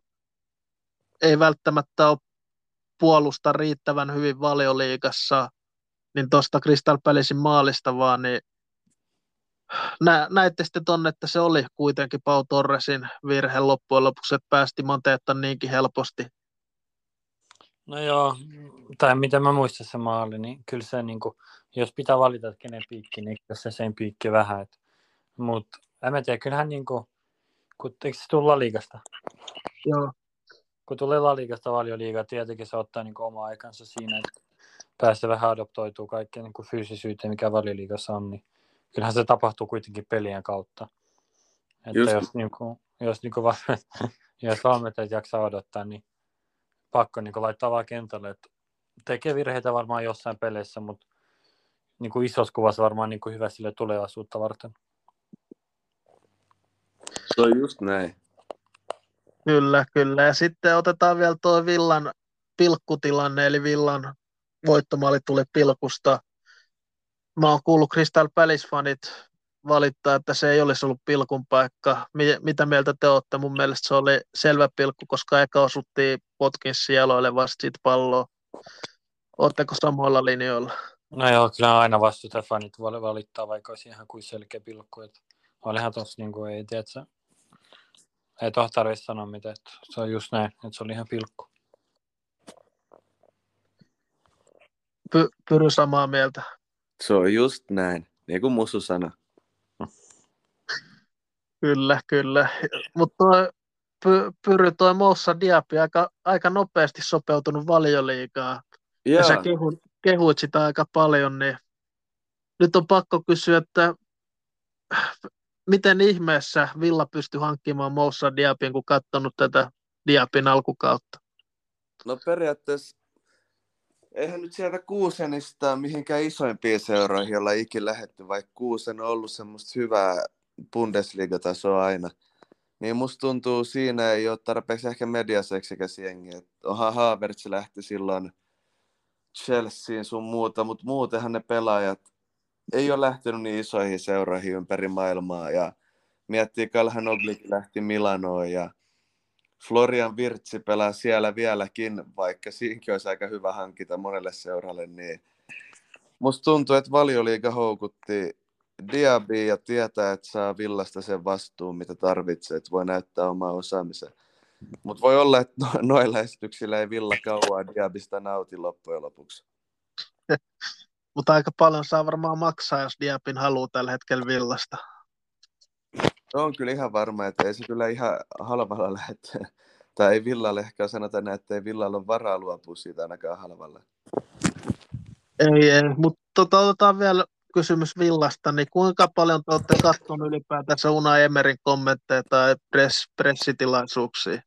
ei välttämättä ole puolusta riittävän hyvin Valioliigassa, niin tuosta Crystal Palacen maalista vaan, niin näitte sitten tuonne, että se oli kuitenkin Pau Torresin virhe loppujen lopuksi, että päästi Monteetta niinkin helposti. No joo, tai mitä mä muistan se maali, niin kyllä se niinku, jos pitää valita, että kenen piikki, niin se sen piikki vähän. Mutta en tiedä, kyllähän niinku, kun eikö se tule LaLigasta? Joo. Kun tulee LaLigasta Valioliigaa, tietenkin se ottaa niinku oma aikansa siinä, että pääsee vähän adoptoituu kaikkeen niinku fyysisyyteen, mikä Valioliigassa on, niin kyllähän se tapahtuu kuitenkin pelien kautta. Että jos valmentajat jaksaa odottaa, niin pakko niinku laittaa vaan kentälle. Et tekee virheitä varmaan jossain peleissä, mutta niinku isossa kuvassa varmaan niinku hyvä sille tulevaisuutta varten. Se on just näin. Kyllä, kyllä. Ja sitten otetaan vielä tuo Villan pilkkutilanne, eli Villan voittomaali tuli pilkusta. Mä oon kuullut Crystal Palace-fanit valittaa, että se ei olisi ollut pilkun paikka. Mitä mieltä te ootte? Mun mielestä se oli selvä pilkku, koska eka osuttiin Watkinsin jaloille vasta siitä palloa. Ootteko samoilla linjoilla? No joo, kyllä aina vastuuta fanit valittaa, vaikka olisi ihan kuin selkeä pilkku. Et olihan tossa niin kuin ei, tiedätkö? Ei tohon tarvitse sanoa mitään. Se on just näin, että se oli ihan pilkku. Pyry samaa mieltä. Se on just näin, niin kuin Musu sanoi. Kyllä, kyllä. Mutta Pyry, toi Moussa Diaby aika nopeasti sopeutunut Valioliigaan. Ja sä kehuit sitä aika paljon, niin nyt on pakko kysyä, että miten ihmeessä Villa pystyi hankkimaan Moussa Diabyn, kun katsonut tätä Diabyn alkukautta? No periaatteessa eihän nyt sieltä Kuusenista mihinkään isoimpiin seuroihin olla ikin lähdetty, vaikka Kuusen on ollut semmoista hyvää Bundesliga-tasoa aina. Niin musta tuntuu siinä ei ole tarpeeksi ehkä mediaseksikäs jengi. Onhan Havertz lähti silloin Chelseain sun muuta, mutta muutenhan ne pelaajat ei ole lähtenyt niin isoihin seuroihin ympäri maailmaa. Ja miettii, Calhanoglu lähti Milanoon ja Florian Wirtz pelaa siellä vieläkin, vaikka siinkin olisi aika hyvä hankita monelle seuralle. Niin musta tuntuu, että Valioliiga houkutti Diaby ja tietää, että saa Villasta sen vastuun, mitä tarvitsee, että voi näyttää omaa osaamisen. Mutta voi olla, että noilla esityksillä ei Villa kauaa Diabysta nauti loppujen lopuksi. Mutta aika paljon saa varmaan maksaa, jos Diabyn haluaa tällä hetkellä Villasta. On kyllä ihan varma, että ei se kyllä ihan halvalla lähde Tai ei Villalle ehkä sanota näin, että ei Villalla ole varaa luopua siitä ainakaan halvalla. Ei, mutta otetaan vielä kysymys Villasta, niin kuinka paljon te olette katsoneet ylipäätänsä Unai Emerin kommentteja tai pressitilaisuuksia?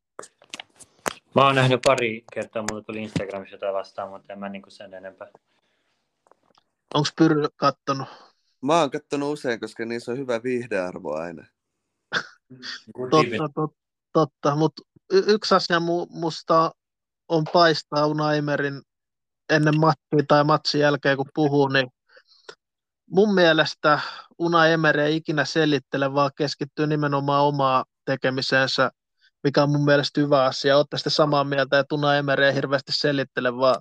Mä oon nähnyt pari kertaa, mulla tuli Instagramissa jotain vastaan, mutta en mä niinku sen enempää. Onko Pyry kattonut? Mä oon kattonut usein, koska niissä on hyvä viihdearvo aina. totta, mutta yksi asia musta on paistaa Unai Emerin ennen matsia tai matsin jälkeen, kun puhuu, niin mun mielestä Unai Emery ei ikinä selittele, vaan keskittyy nimenomaan omaa tekemiseensä, mikä on mun mielestä hyvä asia. Olette sitten samaa mieltä, että Unai Emery ei hirveästi selittele, vaan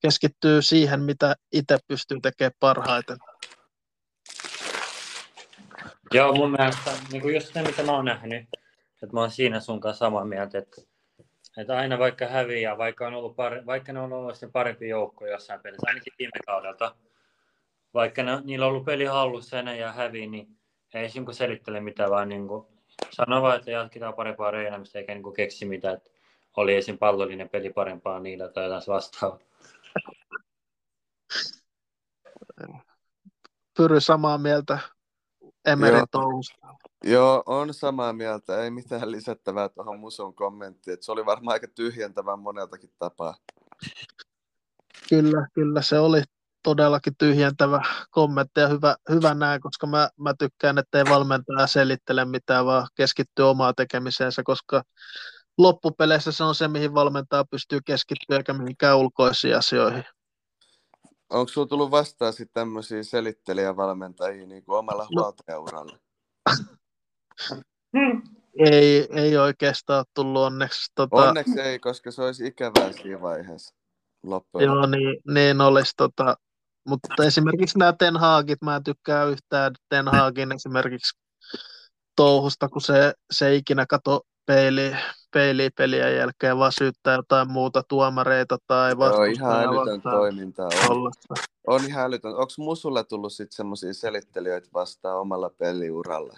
keskittyy siihen, mitä itse pystyy tekemään parhaiten. Joo, mun mielestä niin just ne, mitä mä oon nähnyt, että mä oon siinä sunkaan samaa mieltä, että aina vaikka häviää, vaikka ne on ollut sen parempi joukko jossain pelissä, ainakin viime kaudelta, vaikka niillä on ollut peli hallussa ja häviä, niin ei siinä selittele mitään, vaan niin sano vaan, että jatketaan parempaa reenämistä, eikä niin keksi mitään, että oli esim. Pallollinen peli parempaa niillä tai jotain vastaavaa. Pyry samaa mieltä Emerin touhusta. Joo, on samaa mieltä. Ei mitään lisättävää tuohon Musun kommenttiin. Se oli varmaan aika tyhjentävän moneltakin tapaa. Kyllä se oli. Todellakin tyhjentävä kommentti ja hyvä näin, koska mä tykkään, että ei valmentaja selittele mitään, vaan keskittyy omaan tekemiseensä, koska loppupeleissä se on se, mihin valmentaja pystyy keskittyä eikä mihinkään ulkoisiin asioihin. Onko sinulla tullut vastaan sitten tämmöisiä selittelijävalmentajia niin kuin omalla huoltajauralla? Ei oikeastaan tullut onneksi. Onneksi ei, koska se olisi ikävää siinä vaiheessa. Loppuun. Joo, niin olisi. Mutta esimerkiksi nämä Ten Hagit, mä en tykkää yhtään Ten Hagin esimerkiksi touhusta, kun se ikinä kato peiliä pelien jälkeen, vaan syyttää jotain muuta tuomareita tai vastustaa. Joo, ihan älytön toimintaa on. Ihan älytön. Onko Musulla tullut sitten semmoisia selittelijöitä vastaan omalla peliuralla?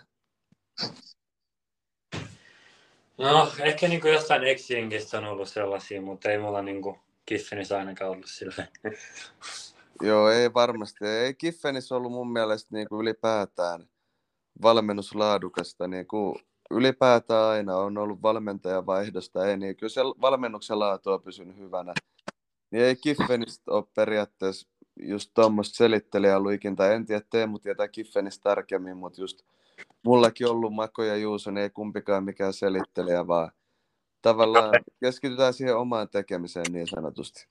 No, ehkä niin kuin jostain ex-jenkistä on ollut sellaisia, mutta ei mulla niinku Kiffenissä ainakaan ollut silleen. Joo, ei varmasti. Ei Kiffenissä ollut mun mielestä niin kuin ylipäätään valmennuslaadukasta. Niin kuin ylipäätään aina on ollut valmentajavaihdosta. Ei, niin kyllä se valmennuksen laatu on pysynyt hyvänä. Niin ei Kiffenistä ole periaatteessa just tuommoista selittelijä ollut ikinä. Tai en tiedä, Teemu tietää Kiffenistä tarkemmin, mutta just mullakin ollut Mako ja Juuso, niin ei kumpikaan mikään selittelijä, vaan tavallaan keskitytään siihen omaan tekemiseen niin sanotusti.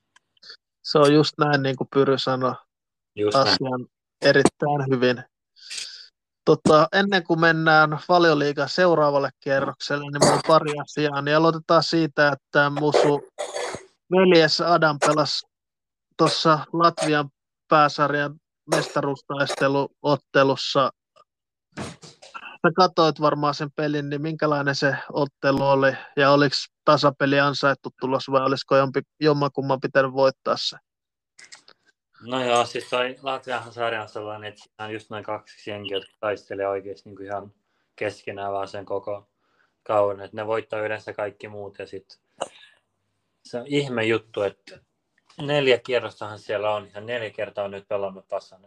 Se on just näin, niin kuin Pyry sanoi, asian erittäin hyvin. Ennen kuin mennään Valioliigan seuraavalle kierrokselle, niin minulla on pari asiaa. Niin aloitetaan siitä, että Musu veljes Adam pelasi tuossa Latvian pääsarjan mestaruustaisteluottelussa. Sä katsoit varmaan sen pelin, niin minkälainen se ottelu oli ja oliko tasapeli ansaittu tulos vai olisiko jommankumman pitänyt voittaa se? No joo, siis toi Latviahan sarja on sellainen, että siinä on just noin kaksi jenkiä, jotka taistelee oikeasti niin kuin ihan keskenään vaan sen koko kauden. Että ne voittaa yleensä kaikki muut ja sitten se on ihme juttu, että 4 kierrostahan siellä on ja 4 kertaa on nyt pelannut tasan.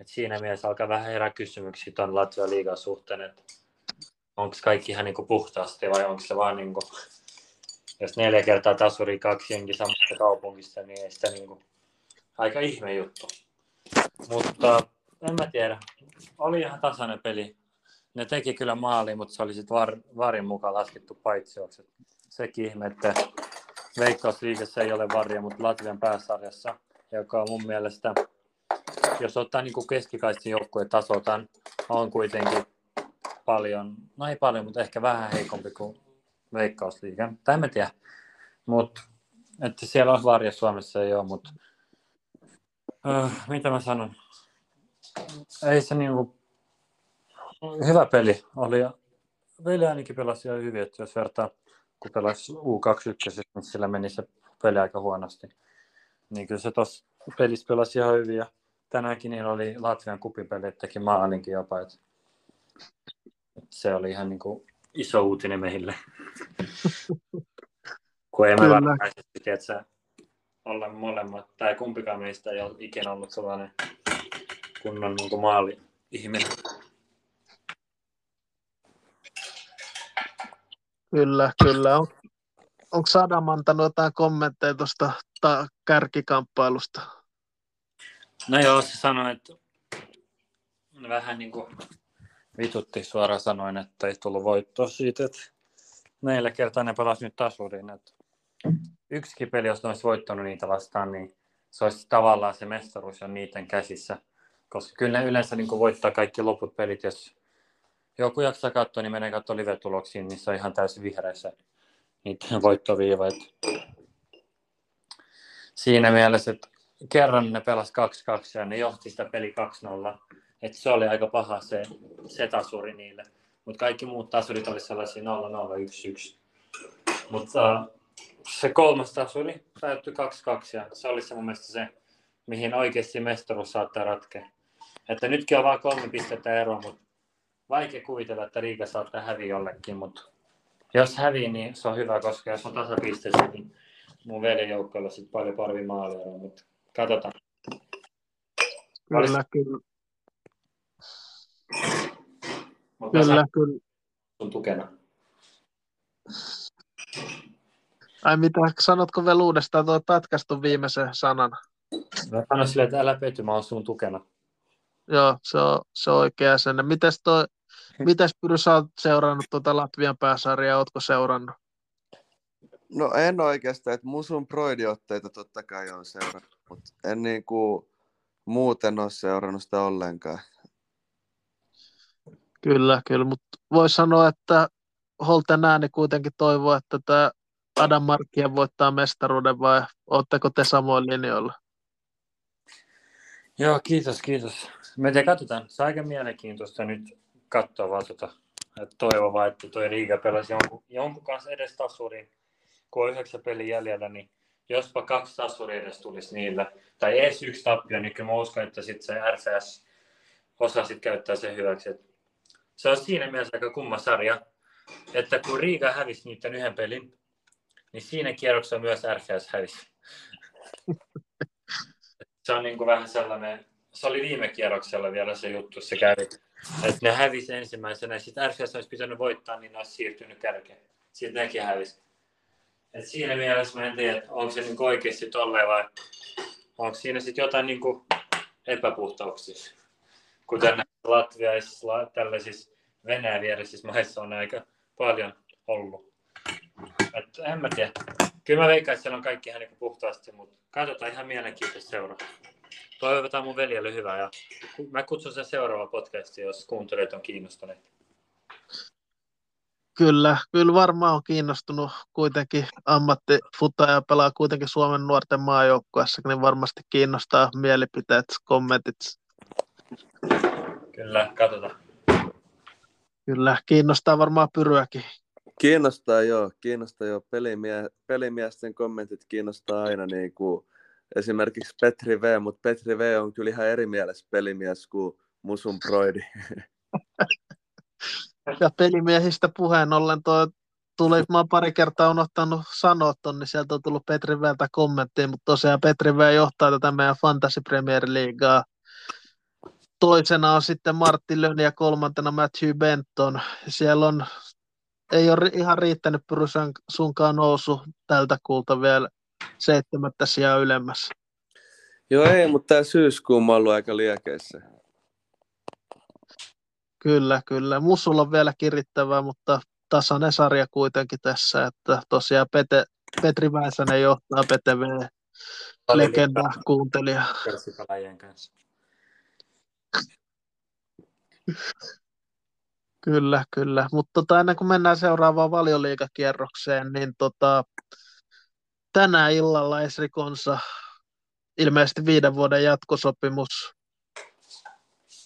Et siinä mielessä alkaa vähän herää kysymyksiä tuon Latvian liigan suhteen, että onko kaikki ihan niinku puhtaasti vai onko se vaan niinku, jos 4 kertaa tasuri 2 jenkin samasta kaupungista, niin ei sitä niinku, aika ihme juttu. Mutta en mä tiedä, oli ihan tasainen peli. Ne teki kyllä maali, mutta se oli sitten varin mukaan laskettu paitsioksi. Sekin ihme, että Veikkausliigassa ei ole varia, mutta Latvian pääsarjassa, joka on mun mielestä, jos ottaa niin keskikaistin joukkueen tasoltaan, on kuitenkin paljon, no ei paljon, mutta ehkä vähän heikompi kuin Veikkausliiga. Tai en tiedä, mutta että siellä on varja, Suomessa ei ole, mutta mitä mä sanon? Ei se niinku hyvä peli oli. Veli ainakin pelasi ihan hyvin, että jos vertaa, kun pelasi U21, niin sillä meni se peli aika huonosti. Niin kyllä se tuossa pelissä pelasi ihan hyvin ja tänäänkin niillä oli Latvian kupipeli, että teki maalinkin jopa. Se oli ihan niin kuin iso uutinen meille. Kun ei me varmaisesti tiedä, olla molemmat, tai kumpikaan meistä ei ole ikinä ollut sellainen kunnon maali-ihminen. Kyllä, kyllä. Onko Adam antanut jotain kommentteja tuosta kärkikamppailusta? No joo, se sanoi, että vähän niin kuin vitutti suoraan sanoin, että ei tullut voittoa siitä, että näillä kertaa ne pelasivat nyt tasurin. Yksikin peli, jos ne olisi voittanut niitä vastaan, niin se olisi tavallaan se mestaruus on niiden käsissä. Koska kyllä ne yleensä niin kuin voittaa kaikki loput pelit, jos joku jaksaa katsoa, niin menee katsoa live-tuloksiin, niin se on ihan täysin vihreissä niiden voittoviiva. Siinä mielessä, että kerran ne pelasi 2-2 ja ne johti sitä peli 2-0. Että se oli aika paha se tasuri niille. Mutta kaikki muut tasurit oli sellaisia 0-0-1-1. Mutta se kolmas tasuri täyttyi 2-2 ja se oli se mun mielestä se, mihin oikeasti mestaruus saattaa ratkea. Että nytkin on vaan 3 pistettä eroa, mutta vaikea kuvitella, että Riika saattaa häviä jollekin. Mutta jos hävii, niin se on hyvä, koska jos on tasapisteessä, niin mun veljenjoukkoilla on paljon parvi maaleja. Mutta katsotaan. Kyllä. Kyllä. On tukena. Ai mitä, sanotko vielä uudestaan tuo pätkästun viimeisen sanan? Mä sanon silleen, että älä pety, mä oon sun tukena. Joo, se on oikea sen. Mites Pyry, sä oot seurannut tuota Latvian pääsarjaa, ootko seurannut? No en oikeastaan, että Musun broidiotteita totta kai on seurannut, mutta en niinku muuten ole seurannut sitä ollenkaan. Kyllä, mutta voi sanoa, että Holten ääni kuitenkin toivoo, että tämä Adam Markkia voittaa mestaruuden, vai ootteko te samoin linjoilla? Joo, kiitos. Me katsotaan. Se on aika mielenkiintoista nyt katsoa vaan toivoa vaan, että toi Riiga pelasi jonkun kanssa edes tasuriin, kun on 9 peliä jäljellä, niin jospa 2 tasuria edes tulisi niillä, tai edes 1 tappio, niin kyllä mä uskon, että sitten se RCS osaa sitten käyttää sen hyväksi. Se on siinä mielessä aika kumma sarja, että kun Riiga hävisi niiden 1 pelin, niin siinä kierroksessa myös RCS hävisi. Se on niin kuin vähän sellainen, se oli viime kierroksella vielä se juttu, se kävi. Että ne hävisi ensimmäisenä, ja sitten RCS olisi pitänyt voittaa, niin ne olisi siirtynyt kärkeen. Sitten nekin hävisi. Et siinä mielessä mä en tiedä, että onko se niin kuin oikeasti tolleen vai onko siinä sitten jotain niin kuin epäpuhtauksia. Kuten Latviaisissa, tällaisissa Venäjän vierisissä maissa on aika paljon ollut. Et en mä tiedä. Kyllä mä veikkaan, että siellä on kaikki ihan niin puhtaasti, mutta katsotaan ihan mielenkiintoista seuraa. Toivotaan mun veljelle hyvää ja mä kutsun sen seuraava podcastiin, jos kuuntelijat on kiinnostuneet. Kyllä varmaan on kiinnostunut kuitenkin ammattifuttaja, pelaa kuitenkin Suomen nuorten maajoukkueessa, niin varmasti kiinnostaa mielipiteet, kommentit. Kyllä, katsotaan. Kyllä, kiinnostaa varmaan Pyryäkin. Kiinnostaa joo. Pelimiesten kommentit kiinnostaa aina niin kuin esimerkiksi Petri V, mutta Petri V on kyllä ihan eri mielessä pelimies kuin Musun broidi. Ja pelimiehistä puheen ollen mä oon pari kertaa unohtanut sanoa ton, niin sieltä on tullut Petri V:ltä kommenttiin, mutta tosiaan Petri V johtaa tätä meidän Fantasy Premier Leaguea. Toisena on sitten Martti Löni ja kolmantena Matthew Benton. Siellä on, ei ole ihan riittänyt Pyrysän sunkaan nousu tältä kuulta vielä 7. sijaa ylemmässä. Joo ei, mutta tämä syyskuun on ollut aika liekeissä. Kyllä. Musulla on vielä kirittävää, mutta tasainen sarja kuitenkin tässä. Että tosiaan Petri Väisänen johtaa PTV-legendaa kuuntelijaa. Kyllä. Mutta ennen kuin mennään seuraavaan valioliigakierrokseen, niin tänä illalla Ezri Konsa ilmeisesti 5 vuoden jatkosopimus.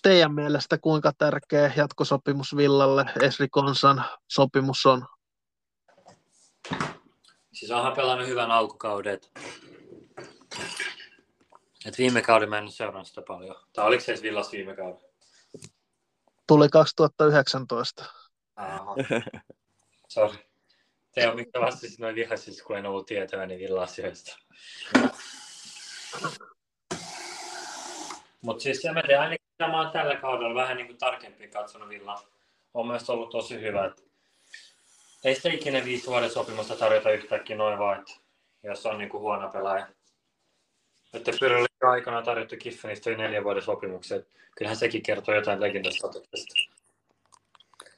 Teidän mielestä kuinka tärkeä jatkosopimus Villalle Ezri Konsan sopimus on? Siis onhan pelannut hyvän alkukauden. Et viime kauden mä en seurannut sitä paljon. Tai oliko se edes Villas viime kauden? Tuli 2019. Sori. Mikko vastasi noin vihaisesti, kun en ollut tietäväni villa-asioista. Mutta siis se menee ainakin, mitä mä oon tällä kaudella vähän niin kuin tarkempi katsonut villaa. On myös ollut tosi hyvä. Ei sitä ikinä 5 vuoden sopimusta tarjota yhtäkkiä noin vaan, jos on niin kuin huono pelaaja. Että Pyrylle aikana tarjottu Kiffenistä 4 vuoden sopimukset. Kyllähän sekin kertoo jotain legendastatuksesta.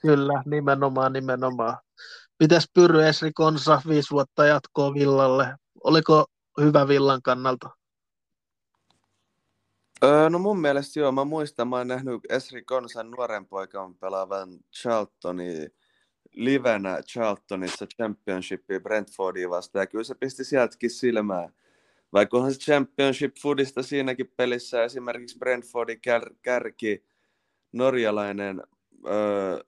Kyllä, nimenomaan. Mitäs Pyry, Ezri Konsa 5 vuotta jatkoa villalle? Oliko hyvä villan kannalta? No mun mielestä joo. Mä muistan, mä oon nähnyt Ezri Konsan nuoren poikan pelaavan Charltoni livenä Charltonissa Championshipia Brentfordia vastaan. Ja kyllä se pisti sieltäkin silmään. Vaikka onhan se Championship Foodista siinäkin pelissä esimerkiksi Brentfordin kärki norjalainen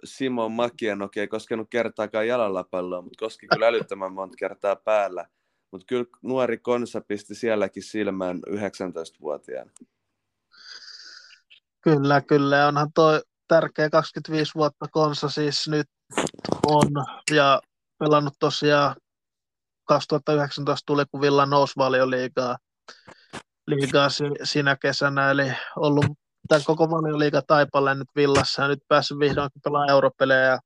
Simon Makianoki ei koskenut kertaakaan jalalla palloa, mutta koski kyllä älyttömän monta kertaa päällä. Mutta kyllä nuori Konsa pisti sielläkin silmään 19-vuotiaana. Kyllä. Onhan toi tärkeä 25 vuotta Konsa siis nyt on ja pelannut tosiaan 2019 tuli, kun Villa nousi valioliigaa sinä kesänä, eli ollut tämän koko valioliigataipaleen nyt Villassa ja nyt päässyt vihdoinkin pelaamaan europelejä. Ja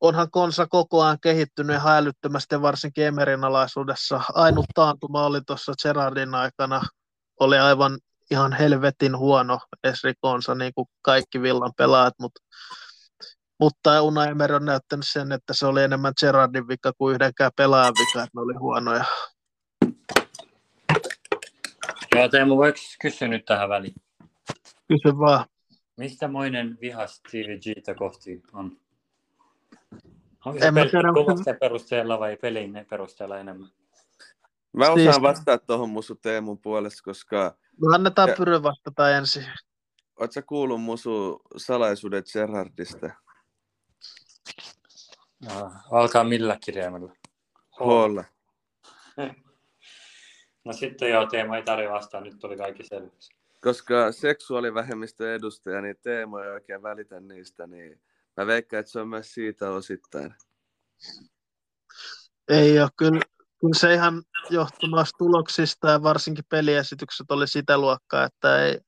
onhan Konsa koko ajan kehittynyt hälyttömästi varsinkin Emeryn alaisuudessa. Ainut taantuma oli tuossa Gerrardin aikana, oli aivan ihan helvetin huono Ezri Konsa, niin kuin kaikki Villan pelaajat, mutta Unai Emery on näyttänyt sen, että se oli enemmän Gerrardin vika kuin yhdenkään pelaajan vika, että ne oli huonoja. Joo, Teemu, voiko kysyä nyt tähän väliin? Kysy vaan. Mistä moinen viha Stevie G:tä kohti on? Onko se kuvasten perusteella vai pelin perusteella enemmän? Mä osaan vastaa tuohon Musu Teemun puolesta, koska... No annetaan Pyry vastata ensin. Oletko sä kuullut Musu salaisuudet Gerrardista? No, alkaa millä kirjaimella? H:lla. No sitten joo, Teemu ei tarvitse vastaa, nyt tuli kaikki selväksi. Koska seksuaalivähemmistön edustaja, niin Teemu ei oikein välitä niistä, niin mä veikkaan, että se on myös siitä osittain. Ei ole, kyllä se ihan johtui myös tuloksista ja varsinkin peliesitykset oli sitä luokkaa, että ei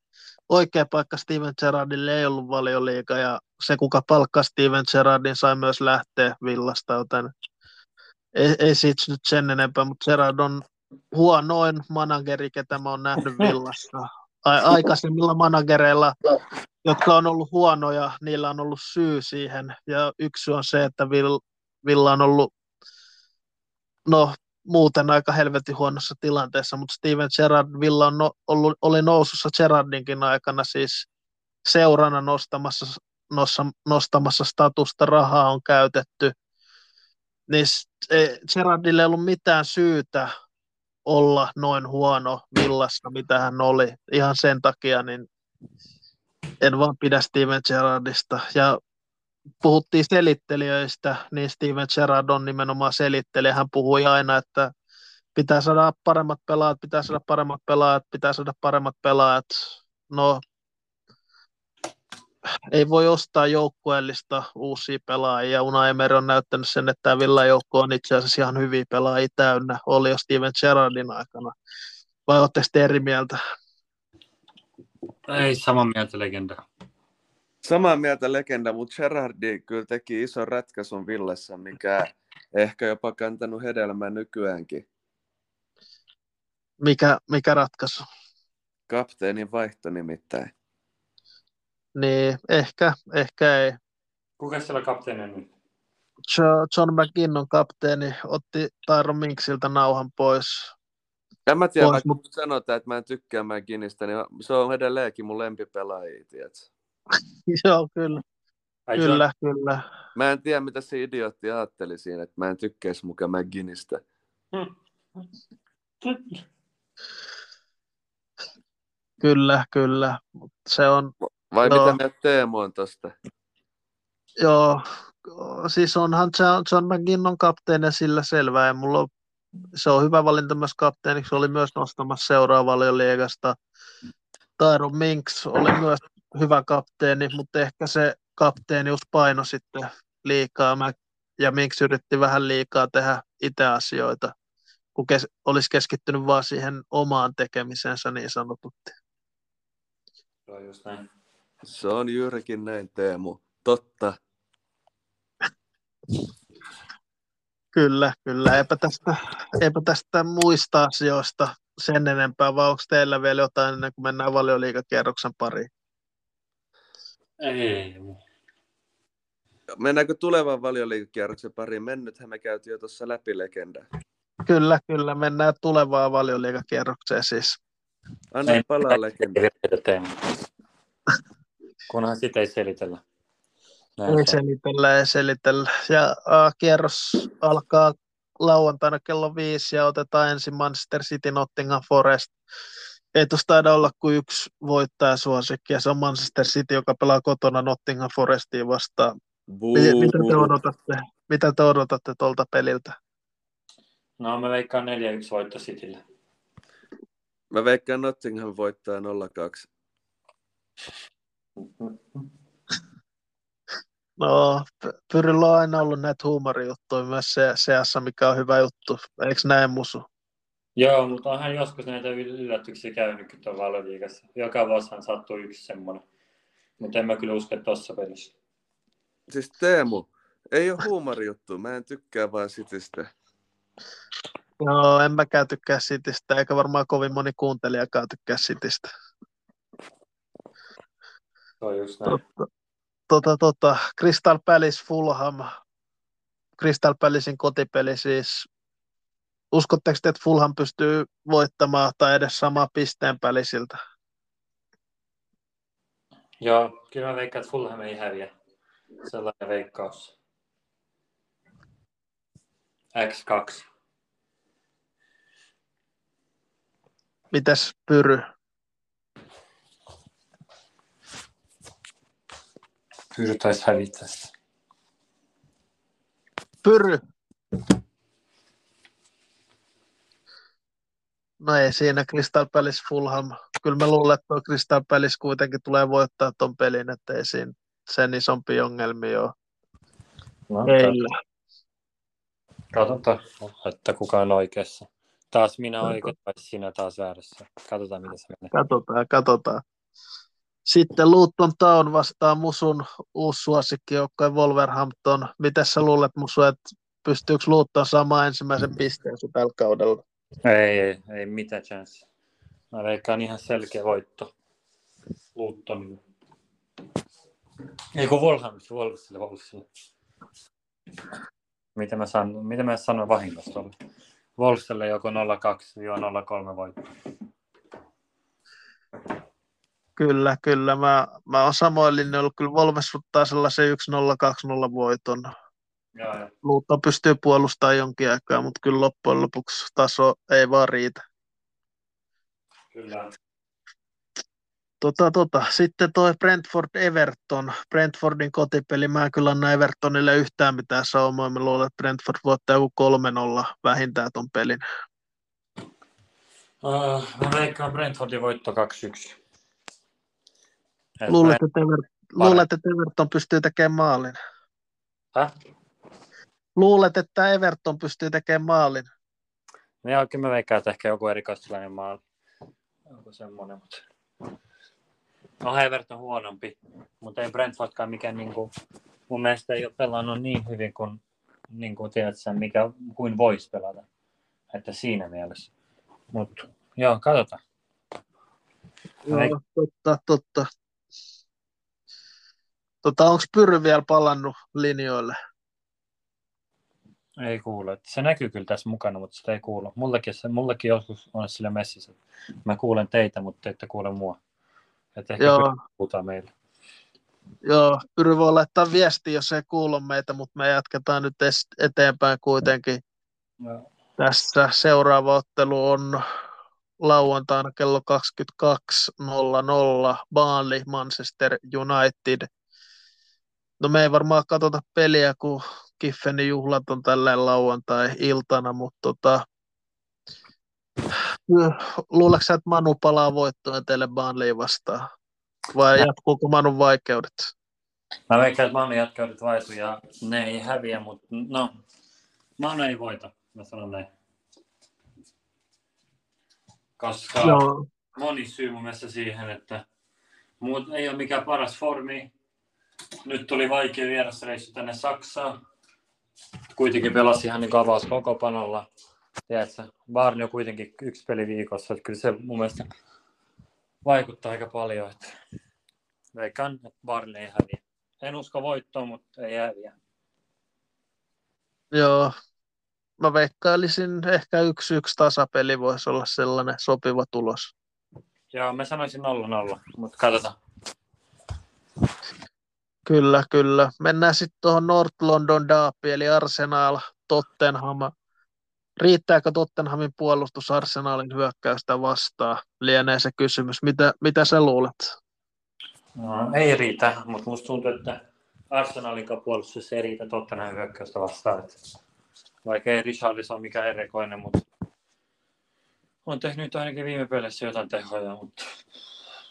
oikea paikka Steven Gerrardille ei ollut Valioliiga ja se, kuka palkkaa Steven Gerrardin, sai myös lähteä Villasta, joten ei siitä nyt sen enempää, mutta Gerrard on huonoin manageri, ketä mä oon nähnyt Villassa. Aikaisemmilla managereilla, jotka on ollut huonoja, niillä on ollut syy siihen ja yksi on se, että Villa on ollut muuten aika helvetin huonossa tilanteessa, mutta Steven Gerrard Villa on oli nousussa Gerrardinkin aikana siis seurana nostamassa statusta, rahaa on käytetty, niin Gerrardille ei ollut mitään syytä olla noin huono Villassa, mitä hän oli. Ihan sen takia niin en vaan pidä Steven Gerrardista. Ja puhuttiin selittelijöistä, niin Steven Gerrard on nimenomaan selittelijä. Hän puhui aina, että pitää saada paremmat pelaajat. No, ei voi ostaa joukkueellista uusia pelaajia. Unai Emery on näyttänyt sen, että tämä Villa-joukko on itse asiassa ihan hyviä pelaajia täynnä. Oli jo Steven Gerrardin aikana. Vai ootteko te eri mieltä? Ei, samaa mieltä legenda, mutta Gerrardi kyllä teki ison ratkaisun Villassa, mikä ehkä jopa kantanut hedelmää nykyäänkin. Mikä ratkaisu? Kapteenin vaihto nimittäin. Niin, ehkä ei. Kuka siellä kapteeni on? John McGinn on kapteeni, otti Tairo Minksiltä nauhan pois. En mä tiedä, vaikka mut sanotaan, että mä en tykkää McGinnistä, niin se on edelleenkin mun lempipelaajia, tiedätkö? Joo, kyllä. Mä en tiedä, mitä se idiootti ajatteli siinä, että mä en tykkäisi mukaan McGinnistä. Kyllä, mutta se on... Vai mitä mieltä Teemu on tosta? Joo, siis onhan John McGinn on kapteeni sillä selvää. Ja mulla se on hyvä valinta myös kapteeniksi. Oli myös nostamassa seuraavalle liigasta. Tairo Minks oli myös hyvä kapteeni, mutta ehkä se kapteenius paino sitten liikaa ja miksi yritti vähän liikaa tehdä itse asioita, kun olisi keskittynyt vaan siihen omaan tekemisensä niin sanotusti. Se on just näin. Se on juurikin näin, Teemu. Totta. Kyllä, kyllä. Eipä tästä muista asioista sen enempää, vaan onko teillä vielä jotain ennen kuin mennään Valioliigakierroksen pariin? Ei. Mennäänkö tulevan Valioliigakierroksen pariin? Mennythän me käytiin jo tuossa läpi legendaa. Kyllä, kyllä. Mennään tulevaan Valioliigakierrokseen siis. Anna palaa legendaa. Kunhan sitä ei selitellä. Näin. Ei selitellä. Ja kierros alkaa lauantaina kello 5 ja otetaan ensin Manchester City Nottingham Forest. Ei tuossa taida olla kuin yksi voittajasuosikki ja se on Manchester City, joka pelaa kotona Nottingham Forestiin vastaan. Mitä te odotatte tuolta peliltä? No mä veikkaan 4-1 voitto Citylle. Mä veikkaan Nottingham voittaa 0-2. No, Pyrillä on aina ollut näitä huumorijuttuja myös seassa, mikä on hyvä juttu. Eikö näin, Musu? Joo, mutta onhan joskus näitä yllätyksiä käynytkin tuon Valioliigassa. Joka vuosihan sattuu yksi semmoinen. Mutta en mä kyllä usko tuossa pelissä. Siis Teemu, ei ole huumorijuttu. Mä en tykkää vaan Citystä. Joo, en mäkään tykkää Citystä. Eikä varmaan kovin moni kuuntelijakaan tykkää Citystä. No just näin. Crystal Palace Fulham. Crystal Palacein kotipeli siis. Uskotteko te, että Fulham pystyy voittamaan tai edes samaa pisteen Palaceilta? Joo, kyllä mä veikkaan, että Fulham ei häviä. Sellainen veikkaus. X2. Mitäs Pyry? Pyry taisi hävittää. Pyry! No ei siinä, Crystal Palace Fulham. Kyllä mä luulen, että tuo Crystal Palace kuitenkin tulee voittaa ton pelin, että ei siinä sen isompi ongelmia ole. No, heillä. Katsotaan, että kuka on oikeassa. Taas minä oikeassa, sinä taas väärässä. Katsotaan, miten se menee. Katsotaan. Sitten Luton Town vastaa Musun uusi suosikkijoukkojen Wolverhampton. Mitäs sä luulet, Musu, että pystyykö Luton saamaan ensimmäisen pisteen sun tällä kaudella? Ei mitään chanssiä. Mä veikkaan ihan selkeä voitto Lutonille. Eiku Wolvesille. Mitä mä sanon vahingossa oli? Wolvesille joko 0-2-0-3 voitto. Kyllä. Mä oon samoin linjoilla. Kyllä Wolves ottaa sellaisen 1-0-2-0 voiton. Joo. Luutto pystyy puolustamaan jonkin aikaa, mutta kyllä loppujen lopuksi taso ei vaan riitä. Kyllä. Sitten toi Brentford-Everton. Brentfordin kotipeli. Mä en kyllä anna Evertonille yhtään mitään saumaa. Mä luulen, että Brentford voittaa joku 3-0 vähintään ton pelin. Mä veikkaan Brentfordin voitto 2-1. Luulet, että Everton pystyy tekemään maalin? Häh? Luulet, että Everton pystyy tekemään maalin? No joo, kyllä mä veikkaan, että ehkä joku erikoistilainen maali. Onko semmoinen, mutta... Onhan Everton huonompi, mutta ei Brentfordkaan mikään niinku... Mun mielestä ei ole pelannut niin hyvin kuin niinku tiedät sen, mikä kuin voisi pelata. Että siinä mielessä. Mutta joo, katsotaan. Joo, totta. Onko Pyry vielä palannut linjoille? Ei kuulu. Se näkyy kyllä tässä mukana, mutta sitä ei kuulu. Mullekin joskus on sillä messissä. Mä kuulen teitä, mutta te ette kuule mua. Et ehkä Pyry puhutaan meille. Joo, Pyry voi laittaa viestiä, jos ei kuulu meitä, mutta me jatketaan nyt eteenpäin kuitenkin. No. Tässä seuraava ottelu on... Lauantaina kello 22.00 Burnley Manchester United. No me ei varmaan katsota peliä, kun Kiffenin juhlat on tälleen lauantai-iltana, mutta luuleeko sä, että Manu palaa voittoon teille Burnleyin vastaan? Vai jatkuuko Manun vaikeudet? Mä veikkaan, että Manu jatkaa nyt vaisu ja ne ei häviä, mutta no, Manu ei voita, mä sanon näin. Koska no. Moni syy mun mielestä siihen, että muut ei ole mikään paras formi. Nyt tuli vaikea vierasreissu tänne Saksaan. Kuitenkin pelasi ihan niin avaus koko panolla. Tiedätkö, Barni on kuitenkin yksi peli viikossa. Että kyllä se mun mielestä vaikuttaa aika paljon. Että veikkaan, että Barni ei häviä. En usko voittoa, mutta ei häviä. Joo. Mä veikkailisin ehkä 1-1 tasapeli voisi olla sellainen sopiva tulos. Joo, mä sanoisin 0-0, mutta katsotaan. Kyllä, kyllä. Mennään sitten tuohon North London derby, eli Arsenal, Tottenham. Riittääkö Tottenhamin puolustus Arsenalin hyökkäystä vastaan? Lienee se kysymys. Mitä sä luulet? No, ei riitä, mutta musta tuntuu, että Arsenalin puolustus ei riitä Tottenhamin hyökkäystä vastaan. Vaikka ei Richarlison ole mikään erikoinen, mutta on tehnyt ainakin viime pelissä jotain tehoja, mutta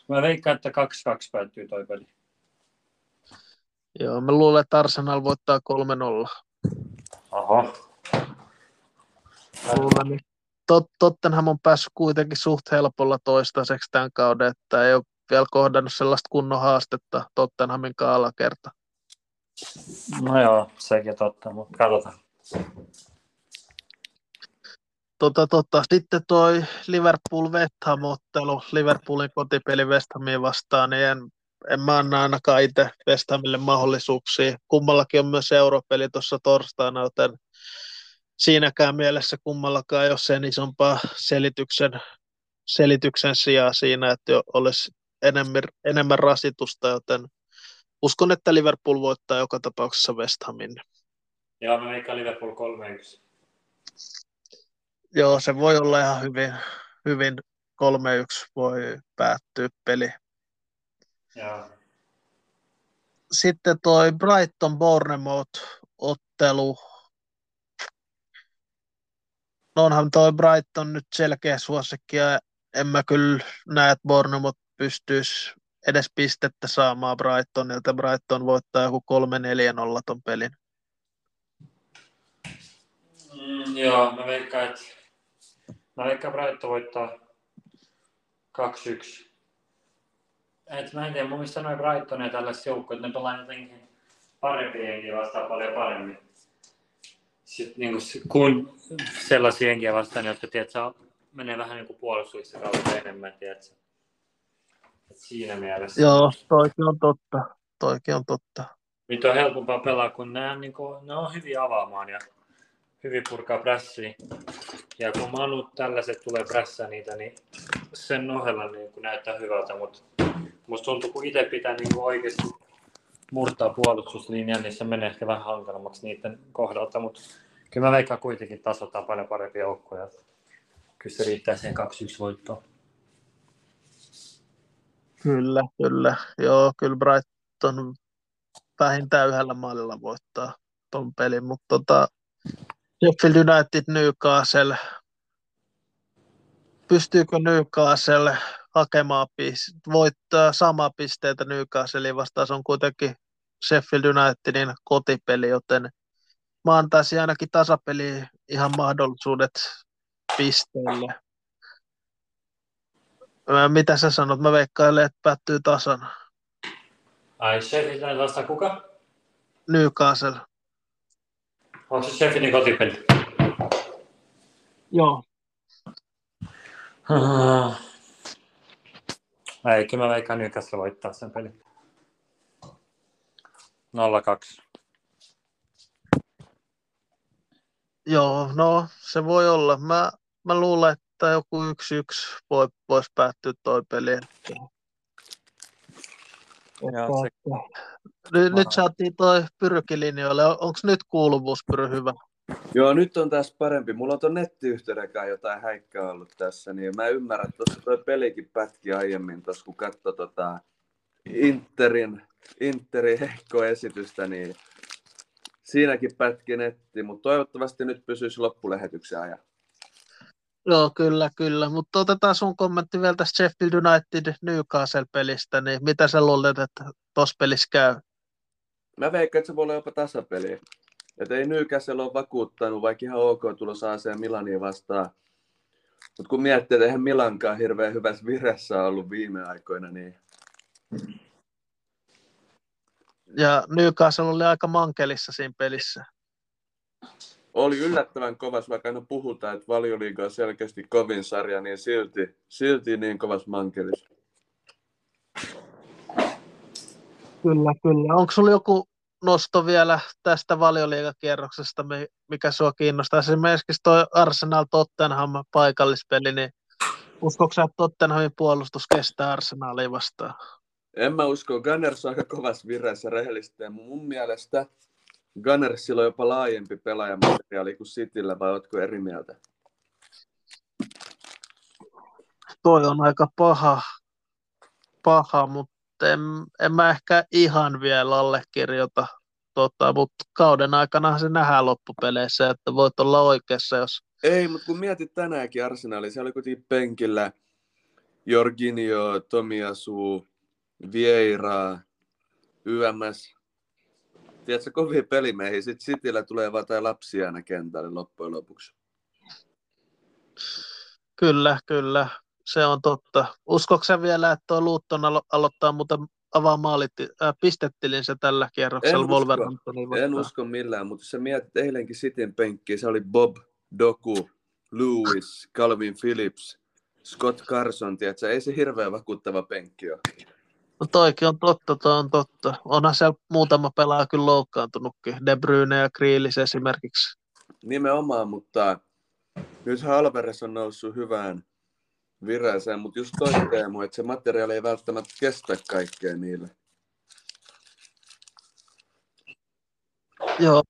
mä veikkaan, että 2-2 päättyy toi peli. Joo, mä luulen, että Arsenal voittaa 3-0. Aha. Luulen, Tottenham on päässyt kuitenkin suht helpolla toistaiseksi tämän kauden, että ei ole vielä kohdannut sellaista kunnon haastetta Tottenhamin alakerta. No joo, sekin totta, mutta katsotaan. Sitten toi Liverpool-West Ham-ottelu, Liverpoolin kotipeli West Hamia vastaan, niin en mä anna ainakaan itse West Hamille mahdollisuuksia. Kummallakin on myös europeli tuossa torstaina, joten siinäkään mielessä kummallakaan ei ole sen isompaa selityksen sijaa siinä, että olisi enemmän rasitusta, joten uskon, että Liverpool voittaa joka tapauksessa West Hamin. Joo, mä veikkaan Liverpool 3-1. Joo, se voi olla ihan hyvin 3-1 voi päättyä peli. Joo. Sitten toi Brighton-Bournemouth-ottelu. Onhan toi Brighton nyt selkeä suosikki ja en mä kyllä näe, että Bournemouth pystyisi edes pistettä saamaan Brightonilta. Brighton voittaa joku 3-4-0 ton pelin. Joo, mä veikkaan, että Brighton voittaa 2-1. Mä en tiedä, mun mielestä noin Brighton ja tällaisia joukkoja, että ne pelaa jotenkin parempia henkiä vastaan paljon paremmin. Sitten niin kun sellaisia henkiä vastaan, jotka tiedätkö, menee vähän niin kuin puolustuksessa kautta enemmän, tiedätkö. Et siinä mielessä. Joo, toikin on totta. Nyt on helpompaa pelaa, kun ne on hyviä avaamaan ja hyvin purkaa prässiä. Ja kun Manu tällaiset tulee prässää niitä, niin sen ohella niin näyttää hyvältä. Mutta musta tuntuu, kun itse pitää niin oikeasti murtaa puolustuslinjaa, niin se menee ehkä vähän hankalammaksi niiden kohdalta. Mutta kyllä mä veikkaan kuitenkin tasotaan paljon parempia joukkoja. Kyllä se riittää siihen 2-1 voittoon. Kyllä. Joo, kyllä Brighton vähintään yhdellä maalilla voittaa ton pelin. Mutta Sheffield United, Newcastle. Pystyykö Newcastle hakemaan voittaa samaa pisteitä Newcastleen vastaan? Se on kuitenkin Sheffield Unitedin kotipeli, joten mä antaisin ainakin tasapeliin ihan mahdollisuudet pisteille. Mitä sä sanot? Mä veikkailen, että päättyy tasana. Ai Sheffield United vastaa kuka? Newcastle. Onko se Sheffieldin kotipeli? Joo. Ei, kyllä mä veikkaan Newcastle voittaa sen pelin. 0-2. Joo, no se voi olla. Mä luulen, että joku 1-1 voisi päättyä toi peli. Nyt saatiin toi Pyrykin linjoille. Onko nyt kuuluvuus, Pyry, hyvä? Joo, nyt on taas parempi. Mulla on tuon nettiyhteydenkään jotain häikkää ollut tässä. Niin mä ymmärrän, että tuossa toi pelikin pätki aiemmin, tossa, kun katsoi Interin heikkoa esitystä, niin siinäkin pätki netti. Mutta toivottavasti nyt pysyisi loppulähetyksen ajan. Joo, kyllä. Mutta otetaan sun kommentti vielä tästä Sheffield United Newcastle-pelistä, niin mitä sä luulet, että tossa pelissä käy? Mä veikkaan, että se voi olla jopa tasapeli. Että ei Newcastle ole vakuuttanut, vaikka ihan ok tulos AC Milania vastaan. Mutta kun miettii, että eihän Milankaan hirveän hyvässä viressä ollut viime aikoina, niin... Ja Newcastle oli aika mankelissa siinä pelissä. Oli yllättävän kovas, vaikka aina puhutaan, että Valioliiga on selkeästi kovin sarja, niin silti niin kovas mankelissa. Kyllä, kyllä. Onko sulla joku nosto vielä tästä Valioliigakierroksesta, mikä sua kiinnostaa? Esimerkiksi toi Arsenal-Tottenham paikallispeli, niin uskoksa, että Tottenhamin puolustus kestää Arsenalia vastaan? En mä usko. Gunners on aika kovassa vireessä rehellisesti. Ja mun mielestä Gunnersilla on jopa laajempi pelaajamateriaali kuin Cityllä, vai ootko eri mieltä? Toi on aika paha, mutta en mä ehkä ihan vielä allekirjoita, mutta kauden aikana se nähdään loppupeleissä, että voit olla oikeassa, jos... Ei, mutta kun mietit tänäänkin Arsenalia, siellä oli kuitenkin penkillä Jorginho, Tomiasu, Vieira, YMS. Tiedätkö, kovia pelimiehiä, sitten Cityllä tulee vaan tai lapsia aina kentälle loppujen lopuksi. Kyllä. Se on totta. Uskoksen vielä, että tuo Luton aloittaa muuten avaa pistetilinsä tällä kierroksella Wolverhamptonia? En usko millään, mutta sä mietit eilenkin Cityn penkkiä. Se oli Bob, Doku, Lewis, Calvin Phillips, Scott Carson. Tiedätkö? Ei se hirveän vakuuttava penkki ole. No toikin on totta, Onhan siellä muutama pelaaja kyllä loukkaantunutkin. De Bruyne ja Grealish esimerkiksi. Nimenomaan, mutta nyt Alvarez on noussut hyvään vireeseen, mutta just toi teemu, että se materiaali ei välttämättä kestä kaikkea niille. Joo,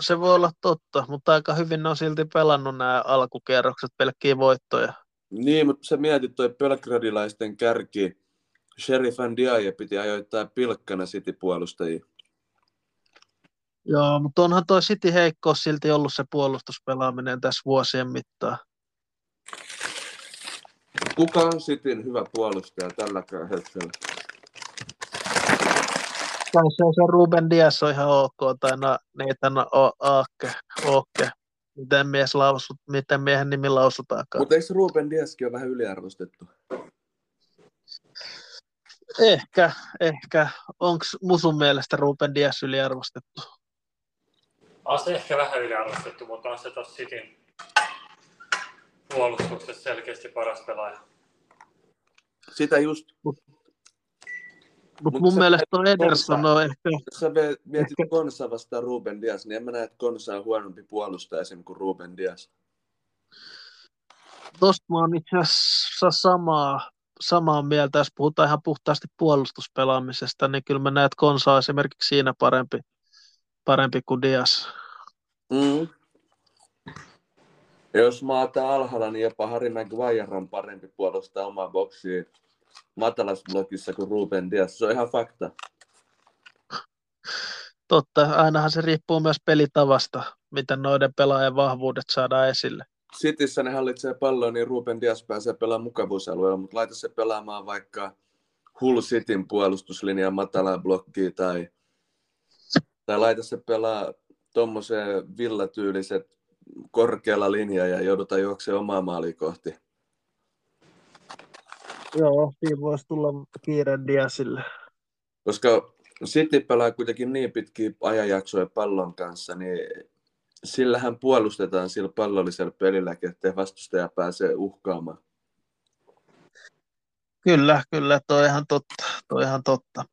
se voi olla totta, mutta aika hyvin ne on silti pelannut nämä alkukierrokset pelkkiä voittoja. Niin, mutta sä mietit toi belgradilaisten kärki. Sheriff Ndiaye piti ajoittaa pilkkana City-puolustajia. Joo, mutta onhan toi City heikkous silti ollut se puolustuspelaaminen tässä vuosien mittaan. Kuka on Cityn hyvä puolustaja tälläkään hetkellä? Se Ruben Dias on ihan ok, tai Nathan Ake. Miten miehen nimi lausutaankaan. Mutta eikö Ruben Diaskin ole vähän yliarvostettu? Ehkä. Onko Musun mielestä Ruben Dias yliarvostettu? On se ehkä vähän yliarvostettu, mutta on se tuossa Cityn puolustuksessa selkeästi paras pelaaja. Sitä just. Mut mun mielestä on Ederson on ehkä... Jos sä mietit Konsaa vastaan Ruben Dias, niin en mä näe, että Konsa on huonompi puolustaja esimerkiksi kuin Ruben Dias. Tuosta mä oon itse asiassa samaa mieltä, jos puhutaan ihan puhtaasti puolustuspelaamisesta, niin kyllä mä näen, että Konsa on esimerkiksi siinä parempi kuin Dias. Mm. Ja jos mä otan alhaalla, niin jopa Harry Maguire on parempi puolustaa omaa boksia matalassa blokissa kuin Ruben Dias. Se on ihan fakta. Totta, ainahan se riippuu myös pelitavasta, miten noiden pelaajan vahvuudet saadaan esille. Cityssä ne hallitsee palloa, niin Ruben Dias pääsee pelaamaan mukavuusalueella, mutta laita se pelaamaan vaikka Hull Cityn puolustuslinjaa matalaa blokkiin tai laita se pelaa tuommoiseen villatyyliset korkealla linjaa ja joudutaan juoksemaan omaa maalia kohti. Joo, siinä voisi tulla kiire Diasille. Koska City pelaa kuitenkin niin pitkiä ajanjaksoja pallon kanssa, niin sillähän puolustetaan sillä pallollisella pelilläkin, ettei vastustaja pääsee uhkaamaan. Kyllä, toi ihan totta.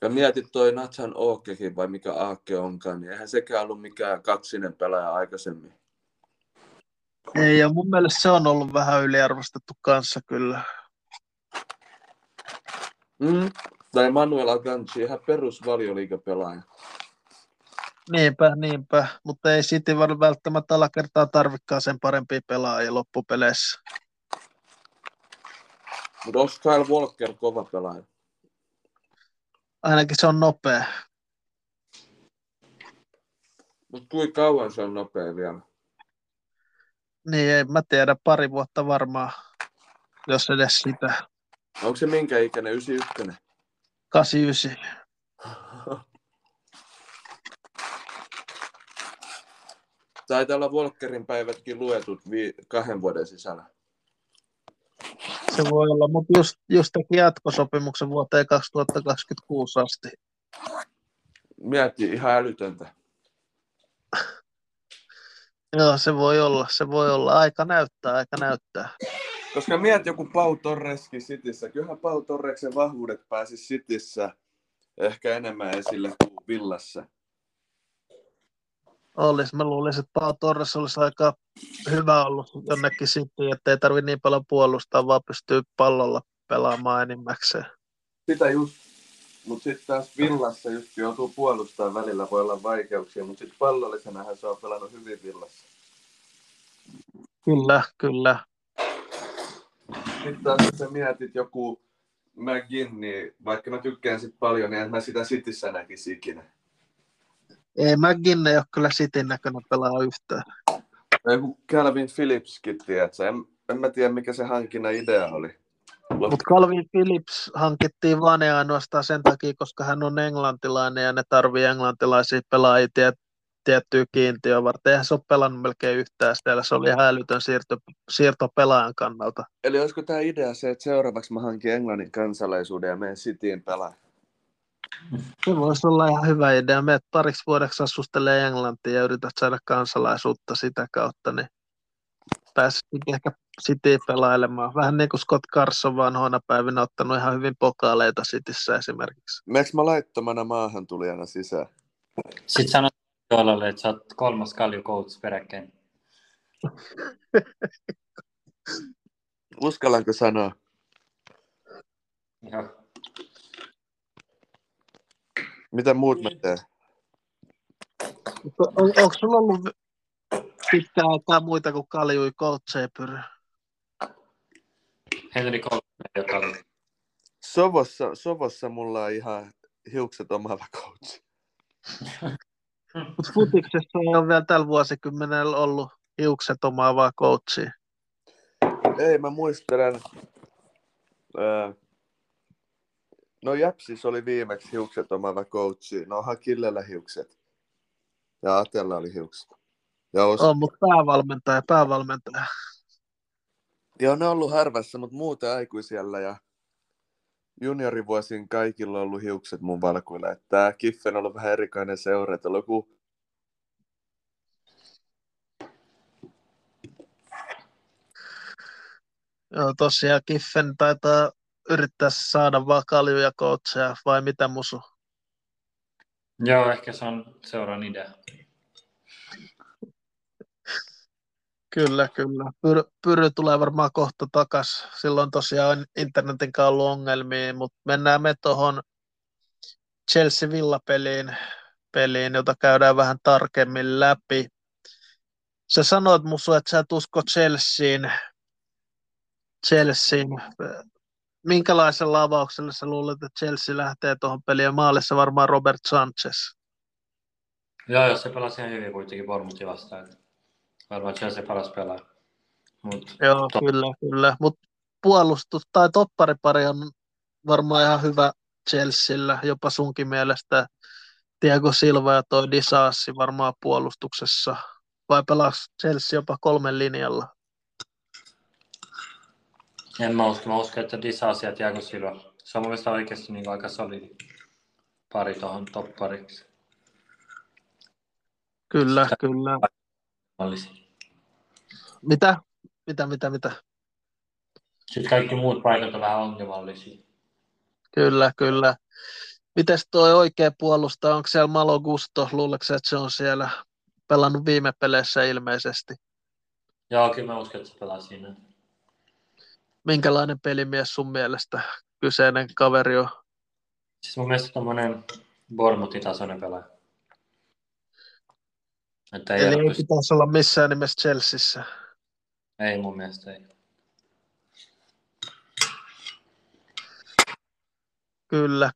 Ja mietit toi Nathan Akekin, vai mikä Ake onkaan, niin eihän sekään ollut mikään kaksinen pelaaja aikaisemmin. Ei, ja mun mielestä se on ollut vähän yliarvostettu kanssa kyllä. Mm. Tai Manuel Akanji, ihan perusvalioliigapelaaja. Niinpä, mutta ei City välttämättä tällä kertaa tarvikaan sen parempia pelaajia loppupeleissä. Mutta onko Kyle Walker kova pelaaja? Ainakin se on nopea. Mutta kuinka kauan se on nopea vielä? Niin, en mä tiedä. 2 vuotta varmaan, jos edes sitä. Onko se minkä ikäinen? 91? 89. Taitaa olla Volkerin päivätkin luetut 2 vuoden sisällä. Se voi olla, mutta just teki jatkosopimuksen vuoteen 2026 asti. Mietin ihan älytöntä. Joo, se voi olla. Aika näyttää. Koska mietit joku Pau Torreskin Cityssä. Kyllähän Pau Torreksen vahvuudet pääsi Cityssä ehkä enemmän esille kuin Villassa. Mä luulisin, että Pau Torres olisi aika hyvä ollut jonnekin Cityyn, ettei tarvitse niin paljon puolustaa, vaan pystyy pallolla pelaamaan enimmäkseen. Sitä just. Mutta sitten taas Villassa just joutuu puolustamaan välillä, voi olla vaikeuksia, mutta sitten pallollisenähän se on pelannut hyvin Villassa. Kyllä. Sitten taas jos sä mietit joku McGinn, niin vaikka mä tykkään sit paljon, niin en mä sitä Cityssä näkisi ikinä. Ei McGinn ei ole kyllä Cityn näköinen pelaa yhtään. Joku Calvin Phillipskin, tiedätkö? En mä tiedä mikä se hankinnan idea oli. Mutta Calvin Phillips hankittiin vaan ja ainoastaan sen takia, koska hän on englantilainen ja ne tarvii englantilaisia pelaajia tiettyä kiintiöä varten. Eihän se ole pelannut melkein yhtään siellä, se oli ihan älytön siirto pelaajan kannalta. Eli olisiko tämä idea se, että seuraavaksi mä hankin Englannin kansalaisuuden ja menen Cityin pelaajan? Se voisi olla ihan hyvä idea. Meet pariksi vuodeksi asustelee Englantiin ja yrität saada kansalaisuutta sitä kautta, niin pääsit ehkä City pelailemaan. Vähän niin kuin Scott Carson vanhoina päivinä ottanut ihan hyvin pokaaleita Cityssä esimerkiksi. Meneekö mä laittomana maahantulijana sisään? Sitten sanoit Joalalle, että sä oot 3. kaljukoulutus peräkkäin. Uskallanko sanoa? Joo. Mitä muut mä teen? Onko sulla ollut pitää aikaa muita kuin kaljui koutseepyry? Henri Koutseepyry. Sovossa mulla on ihan hiukset omaava koutsi. Mutta futiksessa ei ole vielä tällä vuosikymmenellä ollut hiukset omaavaa koutsia. Ei, mä muistelen. No Japsis oli viimeksi hiukset omaava koutsi. No Hakillella hiukset. Ja Atella oli hiukset. On, mutta päävalmentaja. Joo, ne on ollut harvassa, mutta muuten aikuisella ja juniorivuosin kaikilla on ollut hiukset mun valkuilla. Tämä Kiffen on ollut vähän erikoinen seura, että joku joo, tosiaan Kiffen taitaa yrittää saada vaan kaljuja coacheja, vai mitä Musu? Joo, ehkä se on seuran idea. Kyllä. Pyry tulee varmaan kohta takas. Silloin tosiaan internetin kanssa on ollut ongelmia, mutta mennään me tuohon Chelsea Villa-peliin, jota käydään vähän tarkemmin läpi. Sä sanoit, Musu, että sä et usko Chelseain. Minkälaisella avauksella sä luulet, että Chelsea lähtee tuohon peliin? Ja maalissa varmaan Robert Sanchez. Joo, jos se pelasi ihan hyvin kuitenkin Bournemouthia vastaan. Varmaan Chelsea paras pelaa. Joo, kyllä. Mutta puolustus tai topparipari on varmaan ihan hyvä Chelsealla, jopa sunkin mielestä. Thiago Silva ja toi Di Sassi varmaan puolustuksessa. Vai pelaa Chelsea jopa 3 linjalla? En mä usko, että Di Sassi ja Thiago Silva. Se on mun mielestä oikeasti niin aika solidi pari tuohon toppariksi. Kyllä. Mitä? Sitten kaikki muut paikat on vähän ongelmallisia. Kyllä. Mites toi oikea puolustaja? Onko siellä Malo Gusto? Luuletko sä, että se on siellä pelannut viime peleissä ilmeisesti? Joo, kyllä mä uskon, että se pelaa siinä. Minkälainen pelimies sun mielestä kyseinen kaveri on? Siis mun mielestä tommonen Bournemouth-tasoinen pelaaja. Eli ei pitäisi olla missään nimessä Chelseassa. Ei mun mielestä ei. Kyllä.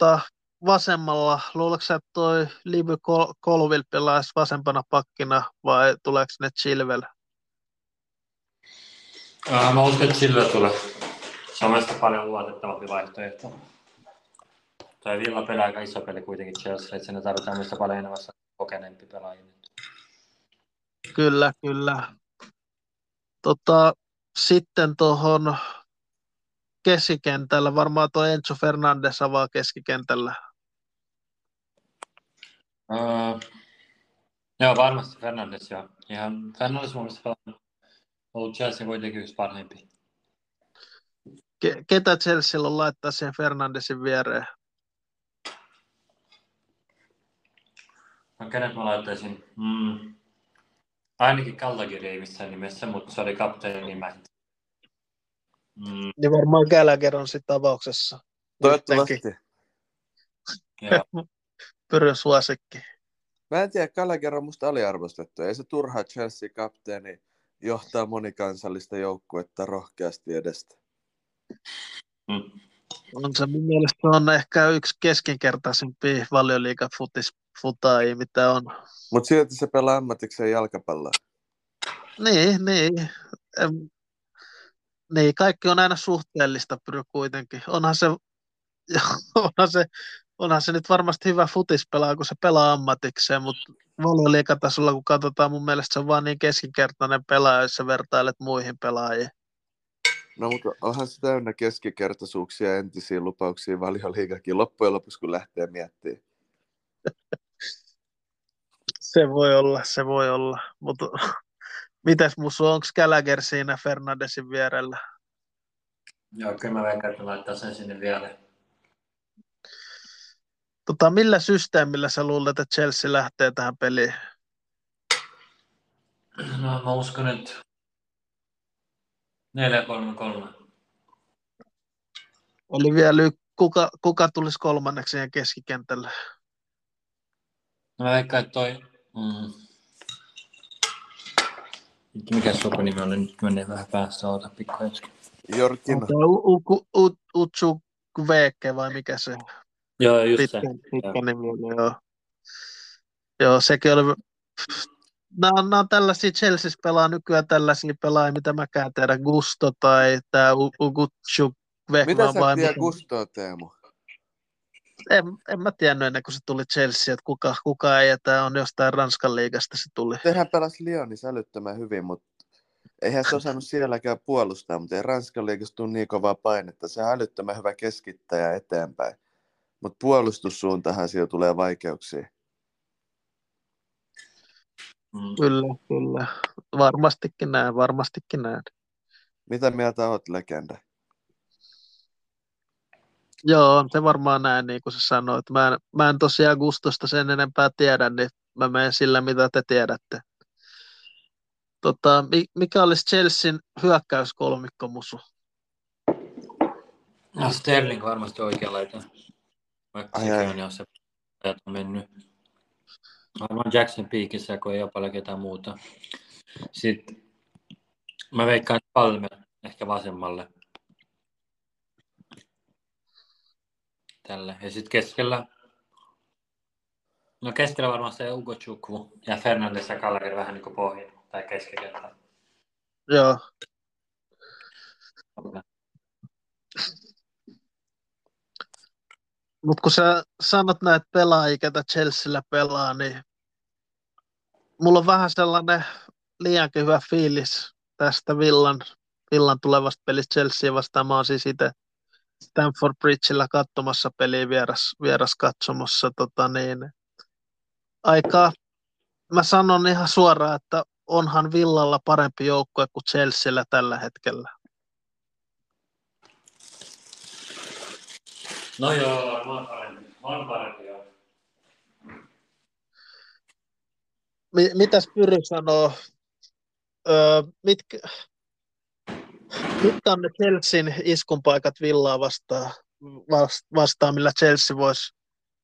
Ja vasemmalla, luuletko sä, että toi Livy Colville pelaisi vasempana pakkina vai tuleeko ne Chilwell? Mä uskon, että Chilwell tulee. Se on mielestäni paljon luotettavampi vaihtoehto. Toi Villa pelaa aika iso peli kuitenkin Chelsea, että sinne tarvitaan myös paljon enemmän kokeneempi pelaajia nyt. Kyllä, kyllä. Sitten tuohon keskikentällä, varmaan tuo Enzo Fernandes avaa keskikentällä. Joo, varmasti Fernandes, joo. Ihan Fernandes mun mielestä ollut Chelsea kuitenkin yksi parhaimpia. Ketä Chelsea on laittaa siihen Fernandesin viereen? No kenet mä laittaisin? Ainakin Gallagher ei missään nimessä, mutta se oli kapteeni mähti. Niin varmaan Gallagher on sitten avauksessa. Toivottavasti. Pyryn suosikki. Mä en tiedä, Gallagher on musta aliarvostettu. Ei se turha Chelsea-kapteeni johtaa monikansallista joukkuetta rohkeasti edestä. On se mun mielestä on ehkä yksi keskinkertaisimpia valioliigan futaajia, mitä on. Mutta silti se pelaa ammatikseen jalkapalloa. Niin. Niin, kaikki on aina suhteellista Pyry kuitenkin. Onhan se nyt varmasti hyvä futispelaaja, kun se pelaa ammatikseen, mutta valioliigatasolla kun katsotaan, mun mielestä se on vaan niin keskinkertainen pelaaja, jos sä vertailet muihin pelaajiin. No, mutta onhan se täynnä keskikertaisuuksia ja entisiä lupauksia valioliigakin loppujen lopuksi, kun lähtee miettimään. Se voi olla. Mutta mitäs Musu, onko Gallagher siinä Fernandesin vierellä? Joo, kyllä mä veikkaan, että laittaa sen sinne vierelle. Millä systeemillä sä luulet, että Chelsea lähtee tähän peliin? No, mä uskon, että 4-3-3. Oli vielä kuka tulisi kolmanneksi siihen keskikentälle? No mä veikkaan, että toi... Mikä sukunimi oli? Nyt menee vähän päästä, oota pikkuhetki. Jorkina. Utsukveke vai mikä se? Joo, just se. Pitkä nimi oli, joo. Joo, sekin oli... Nämä on tällaisia, Chelsea pelaa nykyään tällaisia pelaajia, mitä mäkään tiedän, Gusto tai tämä Ugucci-Vekman. Mitä sä tiedät Gustoa, Teemu? En mä tiennyt ennen kuin se tuli Chelsea, että kuka ei, tämä on jostain Ranskan liigasta se tuli. Sehän pelasi Lyonissa älyttömän hyvin, mutta eihän se osannut sielläkään puolustaa, mutta ei Ranskan liigasta tule niin kovaa painetta. Se on älyttömän hyvä keskittäjä eteenpäin, mutta puolustussuuntahan siellä tulee vaikeuksia. Kyllä. Varmastikin näin. Mitä mieltä olet, legenda? Joo, se varmaan näin, niin kuin sä sanoit. Mä en tosiaan Gustosta sen enempää tiedä, niin mä menen sillä, mitä te tiedätte. Mikä olisi Chelsean hyökkäyskolmikko, Musu? No, Sterling varmasti oikea laita. Vaikka sekin on se mennyt. Varmaan Jackson piikissä, kun ei ole paljon ketään muuta. Sitten mä veikkaan Palmer ehkä vasemmalle. Tällä. Ja sitten keskellä. No keskellä varmaan se Ugochukwu ja Fernandes ja Gallagher vähän niin kuin pohjin tai keskikentällä. Joo. Mutta kun sä sanot näitä pelaajia, ketä Chelsealla pelaa, niin mulla on vähän sellainen liiankin hyvä fiilis tästä Villan tulevasta pelistä Chelsea vastaan. Mä oon siis itse Stamford Bridgeillä katsomassa peliä vieras katsomassa. Mä sanon ihan suoraan, että onhan Villalla parempi joukkue kuin Chelsealla tällä hetkellä. No joo, on parempi. Joo. Mitäs Pyry sanoo? Mitkä on ne Chelsean iskunpaikat Villaa vastaan, millä Chelsea voisi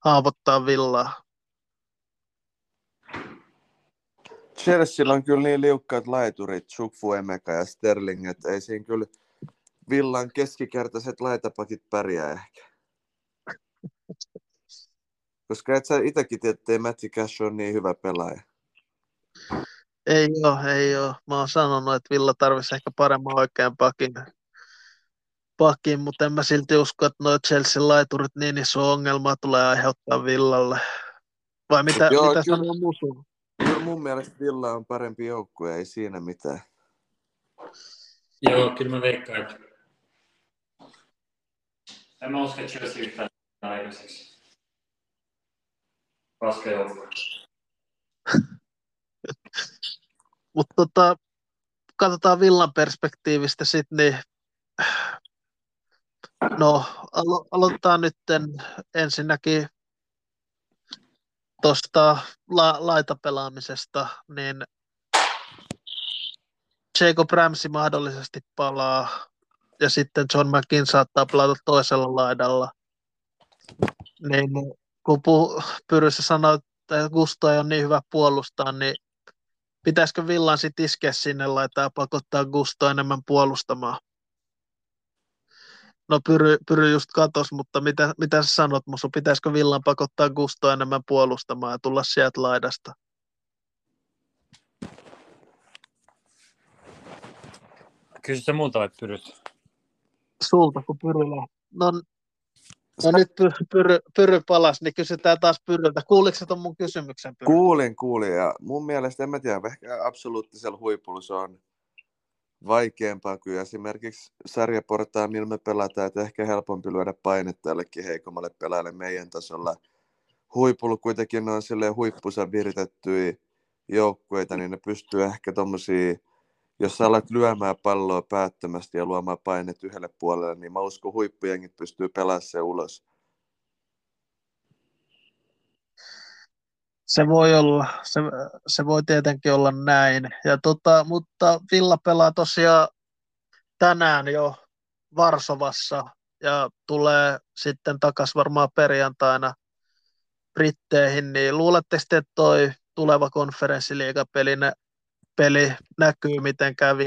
haavoittaa Villaa? Chelsea on kyllä niin liukkaat laiturit, Chukwu, Emeka ja Sterling, että ei siinä kyllä Villan keskikertaiset laitapakit pärjää ehkä. Koska et sä itsekin tiedä, ettei Matty Cash ole niin hyvä pelaaja. Ei oo. Mä oon sanonut, että Villa tarvitsisi ehkä paremman oikean pakin. pakin, mutta en mä silti usko, että nuo Chelsean laiturit niin iso ongelma tulee aiheuttaa Villalle. Vai mitä, joo, mitä sanoo Musu? Kyllä mun mielestä Villa on parempi joukkue, ei siinä mitään. Joo, kyllä mä veikkaan, että en mä usko, että Chelsea yhtään aikaiseksi. Paska joukkue. Mutta katsotaan Villan perspektiivistä sitten, niin no, aloitetaan nyt ensinnäkin tuosta laitapelaamisesta, niin Jacob Ramsey mahdollisesti palaa, ja sitten John McGinn saattaa pelata toisella laidalla. Niin, kun Pyryssä sanoi, että Gusto ei ole niin hyvä puolustaa, niin pitäisikö Villan sitten iskeä sinne laitaan ja pakottaa Gusto enemmän puolustamaan? No Pyry just katos, mutta mitä sä sanot, Musu? Pitäisikö Villan pakottaa Gustoa enemmän puolustamaan ja tulla sieltä laidasta? Kysy sä multa vai Pyryt? Sulta, kun Pyryllä. No nyt Pyry palas, niin kysytään taas Pyryltä. Kuuliko sä ton mun kysymyksen, Pyry? Kuulin. Ja mun mielestä, en mä tiedä, ehkä absoluuttisella huipulla se on vaikeampaa kuin esimerkiksi sarjaportaan, millä me pelataan, että ehkä helpompi lyödä painetta jollekin heikommalle pelaajalle meidän tasolla. Huipulla kuitenkin on silleen huippunsa viritettyjä joukkueita, niin ne pystyy ehkä tommosia, jos sä alat lyömään palloa päättömästi ja luomaan painet yhdelle puolelle, niin mä uskon huippujengit pystyy pelaamaan se ulos. Se voi olla, se voi tietenkin olla näin. Ja mutta Villa pelaa tosiaan tänään jo Varsovassa ja tulee sitten takaisin varmaan perjantaina Britteihin, niin luuletteko te, että toi tuleva konferenssiliigapeli näkyy mitenkään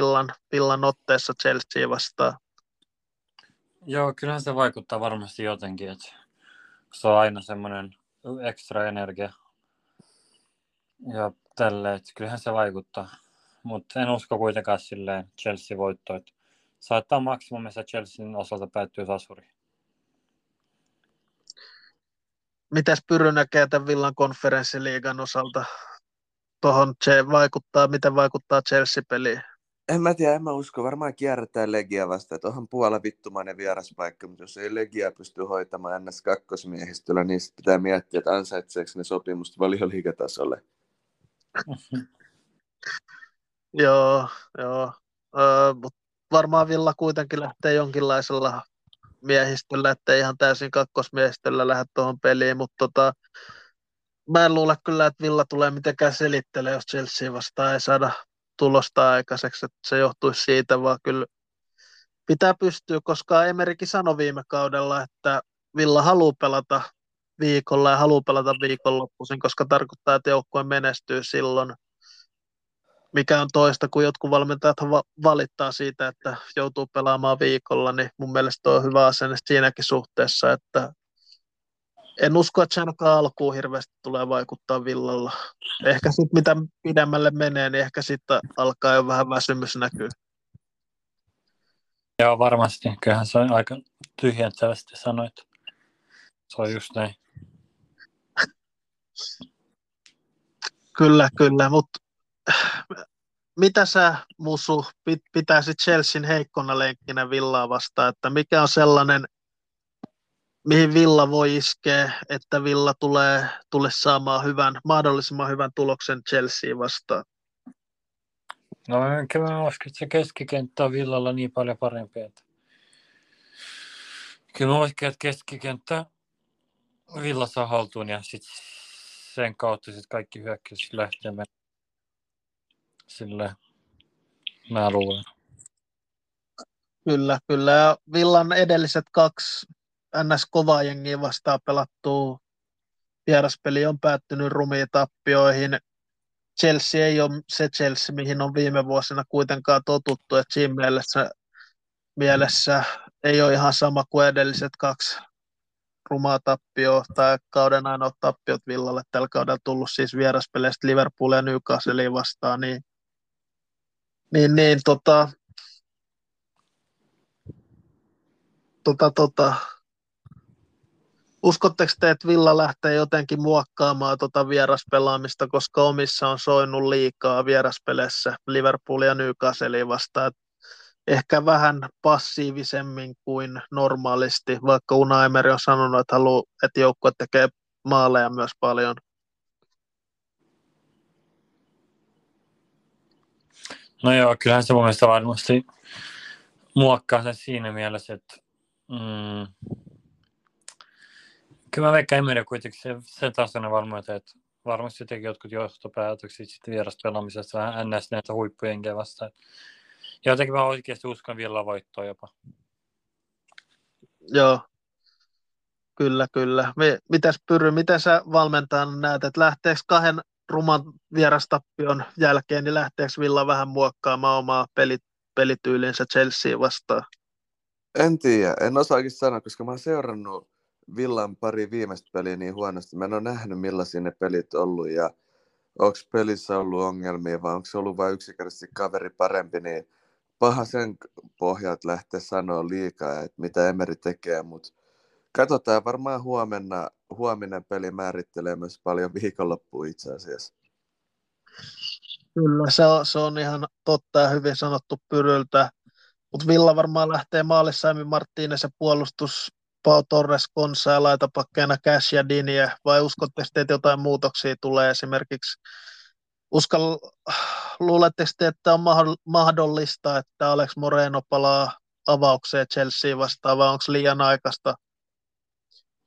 Villan otteessa Chelsea vastaan? Joo, kyllähän se vaikuttaa varmasti jotenkin, että se on aina semmoinen ekstra energia. Ja tälleen, kyllähän se vaikuttaa, mutta en usko kuitenkaan silleen Chelsea-voittoon. Saattaa maksimumissa Chelsean osalta päättyy tasuriin. Mitäs Pyry näkee tämän Villan konferenssiliigan osalta? Tuohon miten vaikuttaa Chelsea-peliin? En mä tiedä, en mä usko. Varmaan kierretään Legia vastaan. Onhan Puola vittumainen vieraspaikka, mutta jos ei Legia pysty hoitamaan NS2-miehistöllä, niin sitten pitää miettiä, että ansaitseeko ne sopimusta Valioliigatasolle. Joo. Mutta varmaan Villa kuitenkin lähtee jonkinlaisella miehistöllä, ettei ihan täysin kakkosmiehistöllä lähde tuohon peliin, mutta mä en luule kyllä, että Villa tulee mitenkään selittelemään, jos Chelsea vastaan ei saada tulosta aikaiseksi, että se johtuisi siitä, vaan kyllä pitää pystyä, koska Emerykin sanoi viime kaudella, että Villa haluaa pelata viikolla ja haluaa pelata viikonloppuisin, koska tarkoittaa, että joukkue menestyy silloin, mikä on toista, kun jotkut valmentajat valittaa siitä, että joutuu pelaamaan viikolla, niin mun mielestä tuo on hyvä asenne siinäkin suhteessa, että en usko, että se ainakaan alkuun hirveästi tulee vaikuttaa Villalla. Ehkä sitten mitä pidemmälle menee, niin ehkä sitten alkaa jo vähän väsymys näkyy. Joo, varmasti. Kyllähän se on aika tyhjentävästi sanoit. Se on just näin. Kyllä. Mutta mitä sä, Musu, pitäisit Chelsean heikkona lenkkinä Villaa vastaan? Että mikä on sellainen, mihin Villa voi iskeä, että Villa tulee saamaan mahdollisimman hyvän tuloksen Chelsea vastaan? No kyllä mä uskon, että se keskikenttä on Villalla niin paljon parempi. Kyllä mä uskon, että keskikenttä Villa saa haltuun ja sitten sen kautta sit kaikki hyökkäys lähtee mennä. Sillä mä luulen. Kyllä. Villan edelliset kaksi NS-kovaa jengiä vastaan pelattua vieraspeli on päättynyt rumiin tappioihin. Chelsea ei ole se Chelsea, mihin on viime vuosina kuitenkaan totuttu, että siinä mielessä ei ole ihan sama kuin edelliset kaksi rumaa tappioa tai kauden ainoat tappiot Villalle tällä kaudella tullut siis vieraspeleistä Liverpool ja Newcastle vastaan, niin Uskotteko te, että Villa lähtee jotenkin muokkaamaan tuota vieraspelaamista, koska omissa on soinut liikaa vieraspeleissä Liverpoolia ja Newcastlea vastaan? Ehkä vähän passiivisemmin kuin normaalisti, vaikka Unai Emery on sanonut, että haluaa, että joukkue tekee maaleja myös paljon. No joo, kyllähän se mun mielestä varmasti muokkaa sen siinä mielessä, että kyllä mä veikkaan Emery kuitenkin sen tasoinen varmuuteen, että varmasti jotenkin jotkut johtopäätökset sitten vieraspelaamisesta vähän ns. Näitä huippujenkeä vastaan. Jotenkin mä oikeasti uskon Villan voittoon jopa. Joo, kyllä. Mitäs Pyry, miten sä valmentajana näet, että lähteekö kahden ruman vierastappion jälkeen, niin lähteekö Villa vähän muokkaamaan omaa pelityylinsä Chelsea vastaan? En tiedä, en osaakin sanoa, koska mä oon seurannut Villan pari viimeistä peliä niin huonosti. Mä en ole nähnyt, millaisia ne pelit ollut ja onko pelissä ollut ongelmia vai onko se ollut vain yksinkertaisesti kaveri parempi, niin paha sen pohjalta lähteä sanoa liikaa, että mitä Emery tekee, mutta katsotaan varmaan huominen peli määrittelee myös paljon viikonloppua itse asiassa. Kyllä, se on ihan totta ja hyvin sanottu Pyryltä, mutta Villa varmaan lähtee maalissa Emi Martínez ja puolustus Pau Torres, Konsa ja laitapakkeena Cash ja Dinie, vai uskotteko te, että jotain muutoksia tulee esimerkiksi? Luuletteko te, että on mahdollista, että Alex Moreno palaa avaukseen Chelsea vastaan, vai onko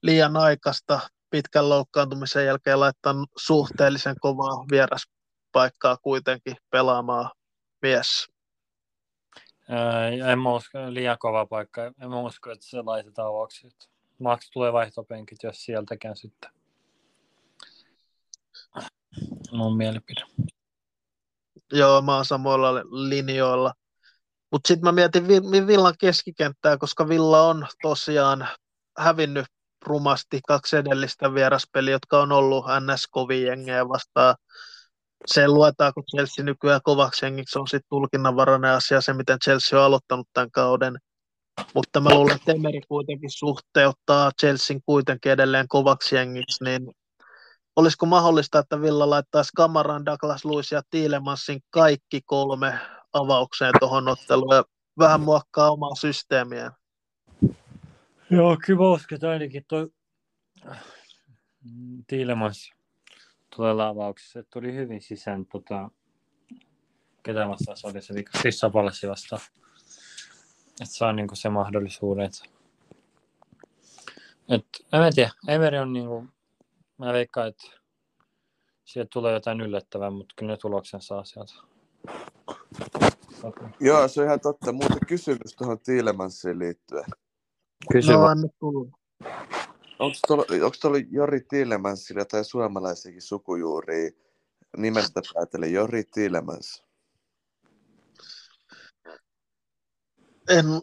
liian aikaista pitkän loukkaantumisen jälkeen laittaa suhteellisen kovaa vieraspaikkaa kuitenkin pelaamaan mies? Liian kova paikka. En usko, että se laitetaan avauksi. Maks tulee vaihtopenkit, jos sieltäkään sitten. Mun mielipide. Joo, mä oon samoilla linjoilla. Mutta sitten mä mietin Villan keskikenttää, koska Villa on tosiaan hävinnyt rumasti kaksi edellistä vieraspeliä, jotka on ollut NS-kovia jengejä vastaan. Se luetaan, kun Chelsea nykyään kovaksi jengiksi on sitten tulkinnanvarainen asia, se miten Chelsea on aloittanut tämän kauden. Mutta mä luulen, että Emery kuitenkin suhteuttaa Chelsean kuitenkin edelleen kovaksi jengiksi, niin olisiko mahdollista, että Villa laittaisi Kamaran, Douglas Luiz ja Tielemansin kaikki kolme avaukseen tuohon otteluun ja vähän muokkaa omaa systeemiään? Joo, kyllä uskon, ainakin tuo Tielemans tulee lavauksessa. Tuli hyvin sisään, ketä vastaan se oli se viikko, Crystal Palace vastaan. Että se on niinku se mahdollisuudet. En tiedä, Emery on niinku, mä veikkaan, että sieltä tulee jotain yllättävää, mutta kyllä ne tuloksen saa sieltä. Joo, se on ihan totta. Muuten kysymys tuohon Tielemansiin liittyen. Onko tuolla Youri Tielemansilla tai suomalaisiakin sukujuuria nimestä päätellen Youri Tielemans?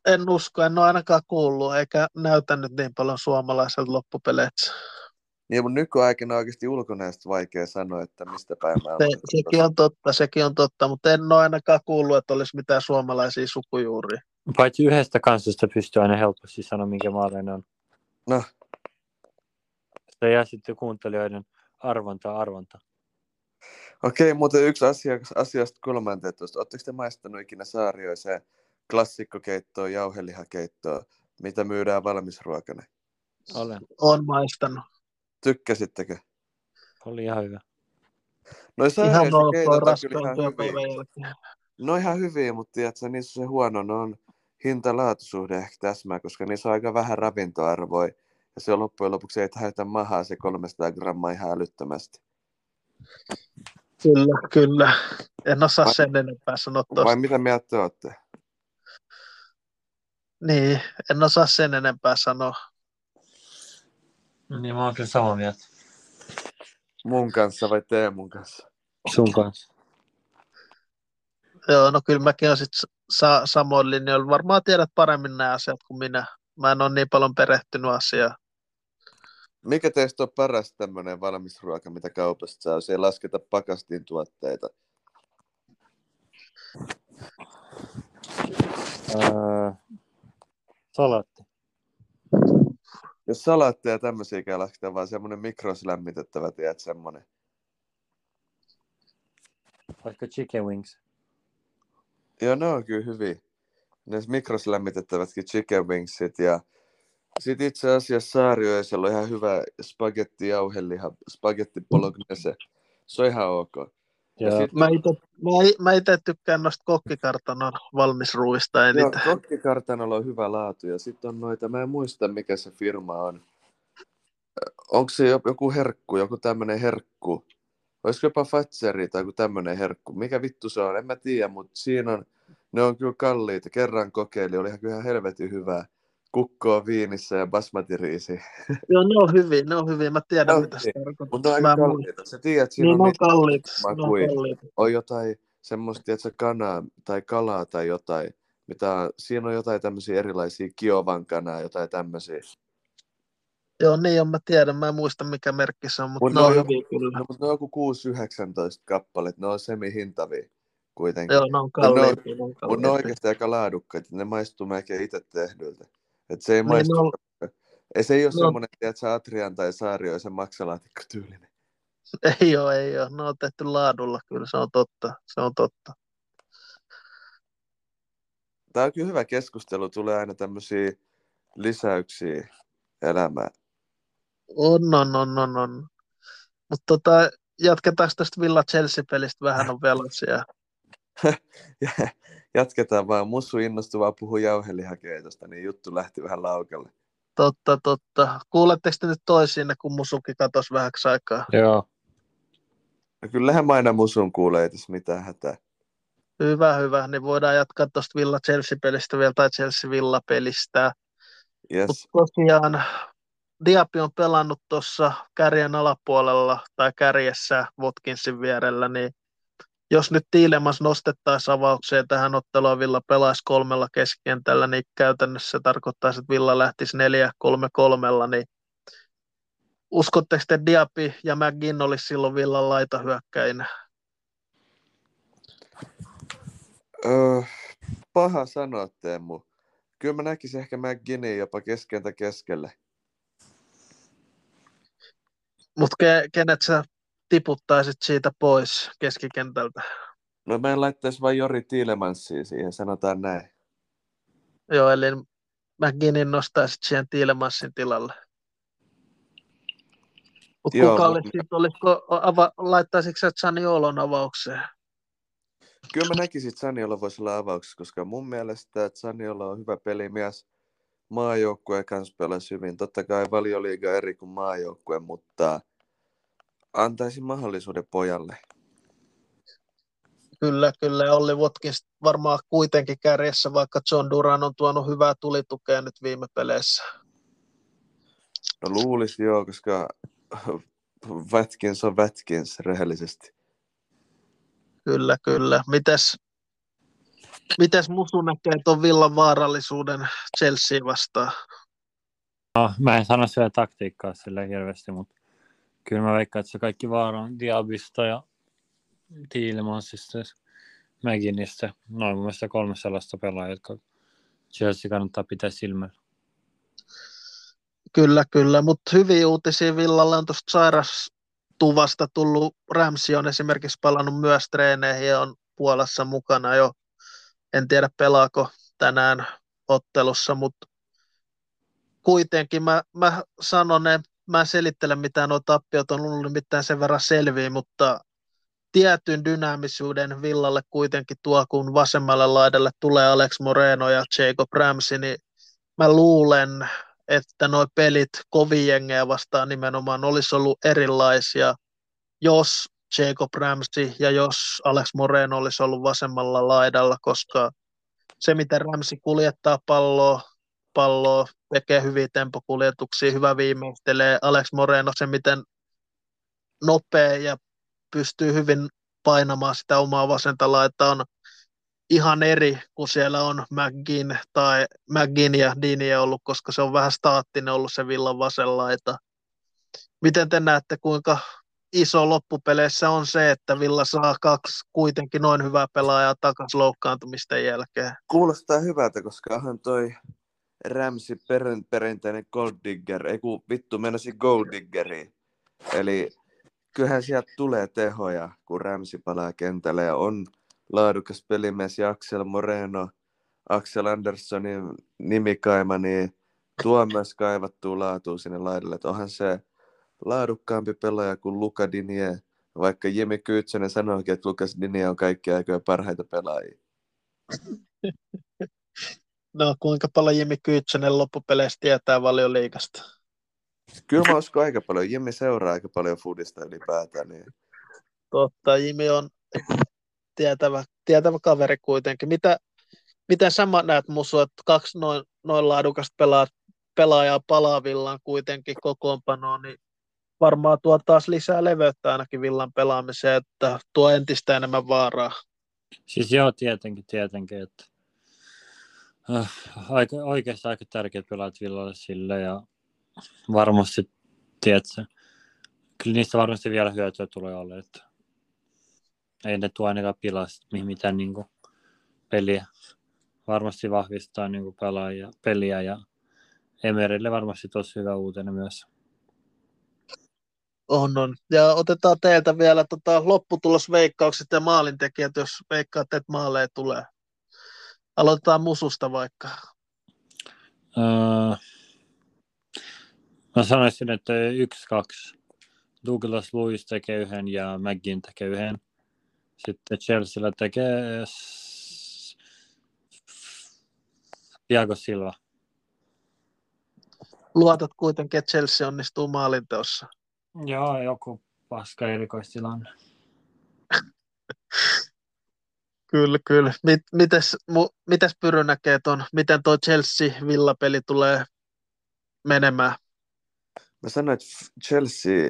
En usko, en ole ainakaan kuullut, eikä näytä nyt niin paljon suomalaiselta loppupeleissä. Niin, mutta nykyaikana on oikeasti ulkonäistä vaikea sanoa, että mistä päin mä olen. Sekin on totta, mutta en ole ainakaan kuullut, että olisi mitään suomalaisia sukujuuria. Paitsi yhdestä kansasta pystyy aina helposti sanoa, minkä maalainen on. No. Se jää sitten kuuntelijoiden arvonta. Okei, mutta yksi asiasta kolmanteetoista. Oletteko te maistanut ikinä saarioiseen klassikkokeittoon, jauhelihakeittoon, mitä myydään valmisruokana? Olen. Olen maistanut. Tykkäsittekö? Oli ihan hyvä. No saarioisen keitot on kyllä ihan hyviä. No ihan hyviä, mutta tiedätkö, niissä se huono on hinta-laatusuhde ehkä täsmää, koska niissä on aika vähän ravintoarvoja. Ja se loppujen lopuksi ei täytä mahaa se 300 grammaa ihan älyttömästi. Kyllä. En osaa sen enempää sanoa tuosta. Vai mitä mieltä te olette? Niin, en osaa sen enempää sanoa. Niin, mä oon kyllä samaa mieltä. Mun kanssa vai Teemun kanssa? Sun kanssa. Joo, no kyllä mäkin olen sitten samoin linjoilla. Varmaan tiedät paremmin nämä asiat kuin minä. Mä en ole niin paljon perehtynyt asiaan. Mikä teistä on paras tämmöinen valmisruoka, mitä kaupasta saa, jos ei lasketa pakastin tuotteita? Salatti. Jos salaatteja ja tämmöisiäkään lähtee, vaan semmoinen mikroslämmitettävä, tiedät, semmoinen. Vaikka chicken wings. Joo, ne on kyllä hyviä. Ne mikroslämmitettävätkin chicken wingsit ja sitten itse asiassa Saarioisella on ihan hyvä spagetti-jauheliha, spagetti bolognese. Se on ihan ok. Mä itse tykkään noista kokkikartanon valmisruuista eniten. Joo, kokkikartanolla on hyvä laatu ja sitten on noita, mä en muista mikä se firma on. Onko se joku herkku, joku tämmönen herkku? Olisiko jopa Fatseri tai joku tämmönen herkku? Mikä vittu se on? En mä tiedä, mutta siinä on, ne on kyllä kalliita. Kerran kokeili, oli ihan kyllä helvetin hyvää. Kukkoa viinissä ja basmatiriisi. Joo, ne on hyviä. Mä tiedän, no, mitä se tarkoittaa. Mutta on aika kalliita. Sä tiedät, siinä on kalliita. On jotain semmoista, että kanaa tai kalaa tai jotain. Mitä, siinä on jotain tämmöisiä erilaisia Kiovan kanaa, jotain tämmöisiä. Joo, niin on, mä tiedän. Mä en muista, mikä merkki se on, mutta ne on hyviä kyllä. Mutta ne on joku 6-19 kappalet. Ne on semihintavia kuitenkin. Joo, ne on kalliita. Mutta ne on oikeasti aika laadukkaita. Ne maistuu melkein itse tehdyltä. Että se ei maistu. Se ei ole semmoinen, että se Atrian tai Saarioisen maksalaatikko tyylinen. Ei ole. Ne on tehty laadulla kyllä, se on totta. Tämä on kyllä hyvä keskustelu, tulee aina tämmöisiä lisäyksiä elämään. On. Mutta jatketaanko tästä Villa-Chelsea-pelistä vähän on velasia? Jatketaan vaan. Musu innostuvaa puhuu jauhelihakeitosta, niin juttu lähti vähän laukalle. Totta. Kuuletteko te nyt toisiinne, kun Musukin katosi vähäksi aikaa? Joo. Ja kyllähän mä aina Musun kuulee, ei tässä mitään hätää. Hyvä. Niin voidaan jatkaa tuosta Villa-Chelsea-pelistä vielä, tai Chelsea-Villa-pelistä. Yes. Mutta tosiaan Diaby on pelannut tuossa kärjen alapuolella, tai kärjessä Watkinsin vierellä, niin jos nyt Tielemans nostettaisiin avaukseen tähän otteluun, Villa pelaisi 3 keskikentällä, niin käytännössä tarkoittaisi, että Villa lähtisi 4-3-3, niin uskotteko te Diaby ja McGinn olisi silloin Villan laitahyökkäinä? Paha sanoa, Teemu. Kyllä mä näkisin ehkä McGinnin jopa keskentä keskelle. Mutta kenet sä tiputtaisit siitä pois keskikentältä? No mä en laittaisi vaan Youri Tielemansia siihen, sanotaan näin. Joo, eli McGinnin nostaisit siihen Tielemansin tilalle. Mutta kuka olisi laittaisitko sä Zaniolon avaukseen? Kyllä mä näkisin, että Zaniolo voisi olla avauksessa, koska mun mielestä Zaniolo on hyvä pelimies. Maajoukkueen kanssa pelasi hyvin. Totta kai Valioliiga eri kuin maajoukkue, mutta antaisin mahdollisuuden pojalle. Kyllä. Ollie Watkins varmaan kuitenkin kärjessä, vaikka John Durán on tuonut hyvää tulitukea nyt viime peleissä. No luulisi joo, koska Watkins on Watkins rehellisesti. Kyllä. Mites Musu näkee tuon Villan vaarallisuuden Chelsea vastaan? No, mä en sano sitä taktiikkaa sillä hirveästi, mutta kyllä mä veikkaan, että se kaikki vaara on Diabysta ja Tielemansista ja McGinnistä. Noin mun mielestä 3 sellaista pelaajia, jotka Chelsea kannattaa pitää silmällä. Kyllä. Mutta hyviä uutisia Villalle on tuosta sairastuvasta tullut. Ramsey on esimerkiksi palannut myös treeneihin ja on Puolassa mukana jo. En tiedä pelaako tänään ottelussa, mutta kuitenkin mä sanon, mä en selittele mitään, nuo tappiot on ollut mitään sen verran selviä, mutta tietyn dynaamisuuden Villalle kuitenkin tuo, kun vasemmalle laidalle tulee Alex Moreno ja Jacob Ramsey, niin mä luulen, että nuo pelit kovin jengejä vastaan nimenomaan olisi ollut erilaisia, jos Jacob Ramsey ja jos Alex Moreno olisi ollut vasemmalla laidalla, koska se, miten Ramsey kuljettaa palloa, tekee hyviä tempokuljetuksia, hyvä viimeistelee. Alex Moreno se, miten nopea ja pystyy hyvin painamaan sitä omaa vasenta laitaa, on ihan eri, kun siellä on McGinn ja Dinie ollut, koska se on vähän staattinen ollut se Villan vasen laita. Miten te näette, kuinka iso loppupeleissä on se, että Villa saa 2 kuitenkin noin hyvää pelaajaa takaisin loukkaantumisten jälkeen? Kuulostaa hyvältä, koska onhan toi Ramsey perinteinen gold digger, ei kun vittu mennäsi gold diggeriin. Eli kyllähän sieltä tulee tehoja, kun Ramsey palaa kentälle ja on laadukas pelimies ja Axel Moreno, Axel Anderssonin nimikaima, niin tuo myös kaivattua laatua sinne laidalle. Että onhan se laadukkaampi pelaaja kuin Luka Digne, vaikka Jimmy Kytsönen sanoikin, että Lukas Digne on kaikkia aikoja parhaita pelaajia. No, kuinka paljon Jimmy Kytsönen loppupeleissä tietää Valioliigasta? Kyllä mä uskon aika paljon. Jimmy seuraa aika paljon foodista ylipäätään. Niin. Totta, Jimmy on tietävä kaveri kuitenkin. Miten sä näet, Musu, että kaksi noin laadukasta pelaajaa palaa Villan kuitenkin kokoonpanoon, niin varmaan tuo taas lisää leveyttä ainakin Villan pelaamiseen, että tuo entistä enemmän vaaraa. Siis joo, tietenkin, että oikeastaan aika tärkeät pelaat Villalle sille ja varmasti, tiedätkö, kyllä niistä varmasti vielä hyötyä tulee olla, että ei ne tuo ainakaan pilaa mitään niin kuin peliä. Varmasti vahvistaa niin kuin peliä ja Emerylle varmasti tosi hyvä uutena myös. On. Ja otetaan teiltä vielä lopputulosveikkaukset ja maalintekijät, jos veikkaatte, että maaleja tulee. Aloitetaan Mususta vaikka. Mä sanoisin, että 1-2. Douglas Luiz tekee yhden ja McGinn tekee yhden. Sitten Chelsealla tekee Thiago Silva. Luotat kuitenkin, että Chelsea onnistuu maalinteossa. Joo, joku paska erikoistilanne. Kyllä. Mitäs Pyry näkee ton? Miten toi Chelsea-villapeli tulee menemään? Mä sanoin, että Chelsea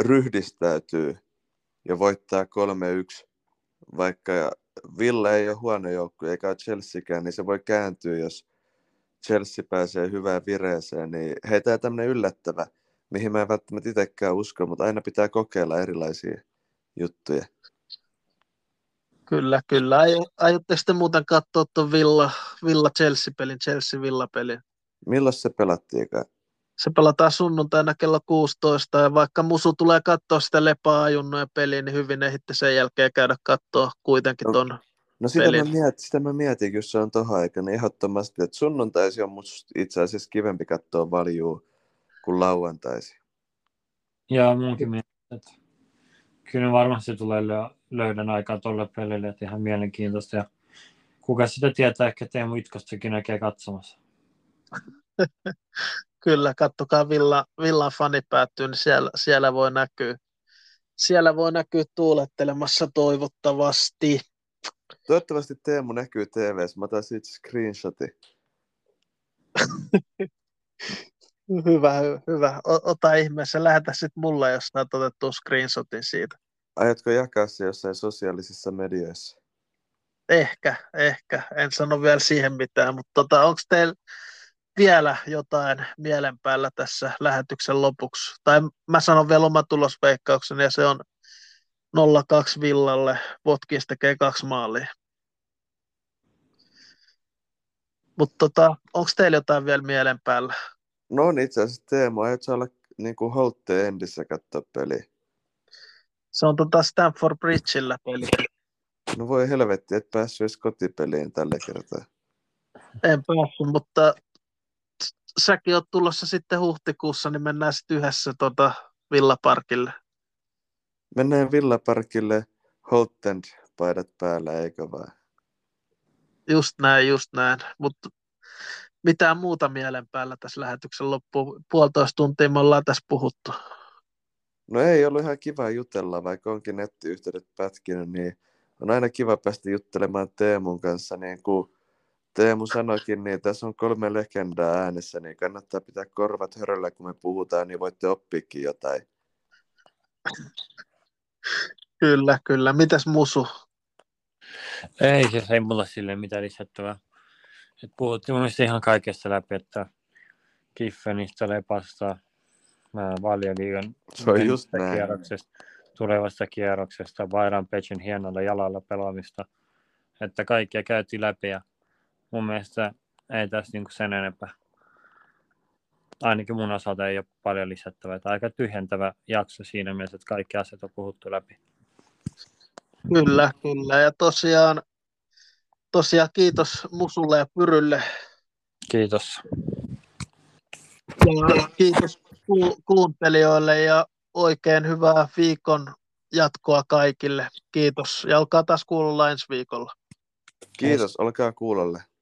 ryhdistäytyy ja voittaa 3-1. Vaikka Villa ei ole huono joukkue, eikä ole Chelseakään, niin se voi kääntyä, jos Chelsea pääsee hyvään vireeseen. Niin heitä on tämmöinen yllättävä, mihin mä en välttämättä itsekään usko, mutta aina pitää kokeilla erilaisia juttuja. Kyllä. Aiotte sitten muuten katsoa tuon Chelsea-villapelin? Milloin se pelattiinkaan? Se pelataan sunnuntaina kello 16, ja vaikka Musu tulee katsoa sitä Lepä-ajunnoja peliä, niin hyvin ehitte sen jälkeen käydä katsoa kuitenkin ton pelin. No sitä mä mietin, kun se on tohon aikana ehdottomasti, että sunnuntaisi on musta itse asiassa kivempi katsoa Valjuu kuin lauantaisi. Joo, minunkin mielestä. Kyllä varmasti tulee löydän aikaa tuolle pelille, että ihan mielenkiintoista. Ja kuka sitä tietää, ehkä Teemu Itkostakin näkee katsomassa. Kyllä, katsokaa Villan fani päättyy, niin siellä voi näkyä. Siellä voi näkyä tuulettelemassa toivottavasti. Toivottavasti Teemu näkyy TV:ssä. Mä taisin itse screenshotin. Hyvä. Ota ihmeessä. Lähetä sitten mulle, jos näet otettu screenshotin siitä. Aiotko jakaa se jossain sosiaalisissa medioissa? Ehkä. En sano vielä siihen mitään, mutta onko teillä vielä jotain mielen päällä tässä lähetyksen lopuksi? Tai mä sanon vielä oman tulosveikkauksen ja se on 0-2 Villalle. Watkins tekee 2 maalia. Mutta onko teillä jotain vielä mielen päällä? No on itse asiassa Teemu. Aiotko olla niin kuin Holtteen endissä katsoa peliä? Se on Stamford Bridgeillä peli. No voi helvetti, et päässyt edes kotipeliin tällä kertaa. En päässyt, mutta säkin oot tulossa sitten huhtikuussa, niin mennään sitten yhdessä Villaparkille. Mennään Villaparkille Holtend-paidat päällä, eikö vaan? Just näin. Mutta mitään muuta mielen päällä tässä lähetyksen loppuun. 1,5 tuntia me ollaan tässä puhuttu. No ei ollut ihan kiva jutella, vaikka onkin nettiyhteydet pätkinyt, niin on aina kiva päästä juttelemaan Teemun kanssa. Niin kuin Teemu sanoikin, niin tässä on 3 legendaa äänessä, niin kannattaa pitää korvat höröllä, kun me puhutaan, niin voitte oppiikin jotain. Kyllä. Mitäs Musu? Ei mulla silleen mitään lisättävää. Puhuttiin mun mielestä ihan kaikesta läpi, että Kiffenistä, Lepasta, Valioliigan tulevasta kierroksesta, Bayern München hienolla jalalla pelaamista, että kaikkia käytiin läpi ja mun mielestä ei tässä niinku sen enempää. Ainakin mun osalta ei ole paljon lisättävää. Aika tyhjentävä jakso siinä mielessä, että kaikki asiat on puhuttu läpi. Kyllä, kyllä. Ja tosiaan kiitos Musulle ja Pyrylle. Kiitos. Ja kiitos kuuntelijoille ja oikein hyvää viikon jatkoa kaikille. Kiitos ja olkaa taas kuulolla ensi viikolla. Kiitos, olkaa kuulolla.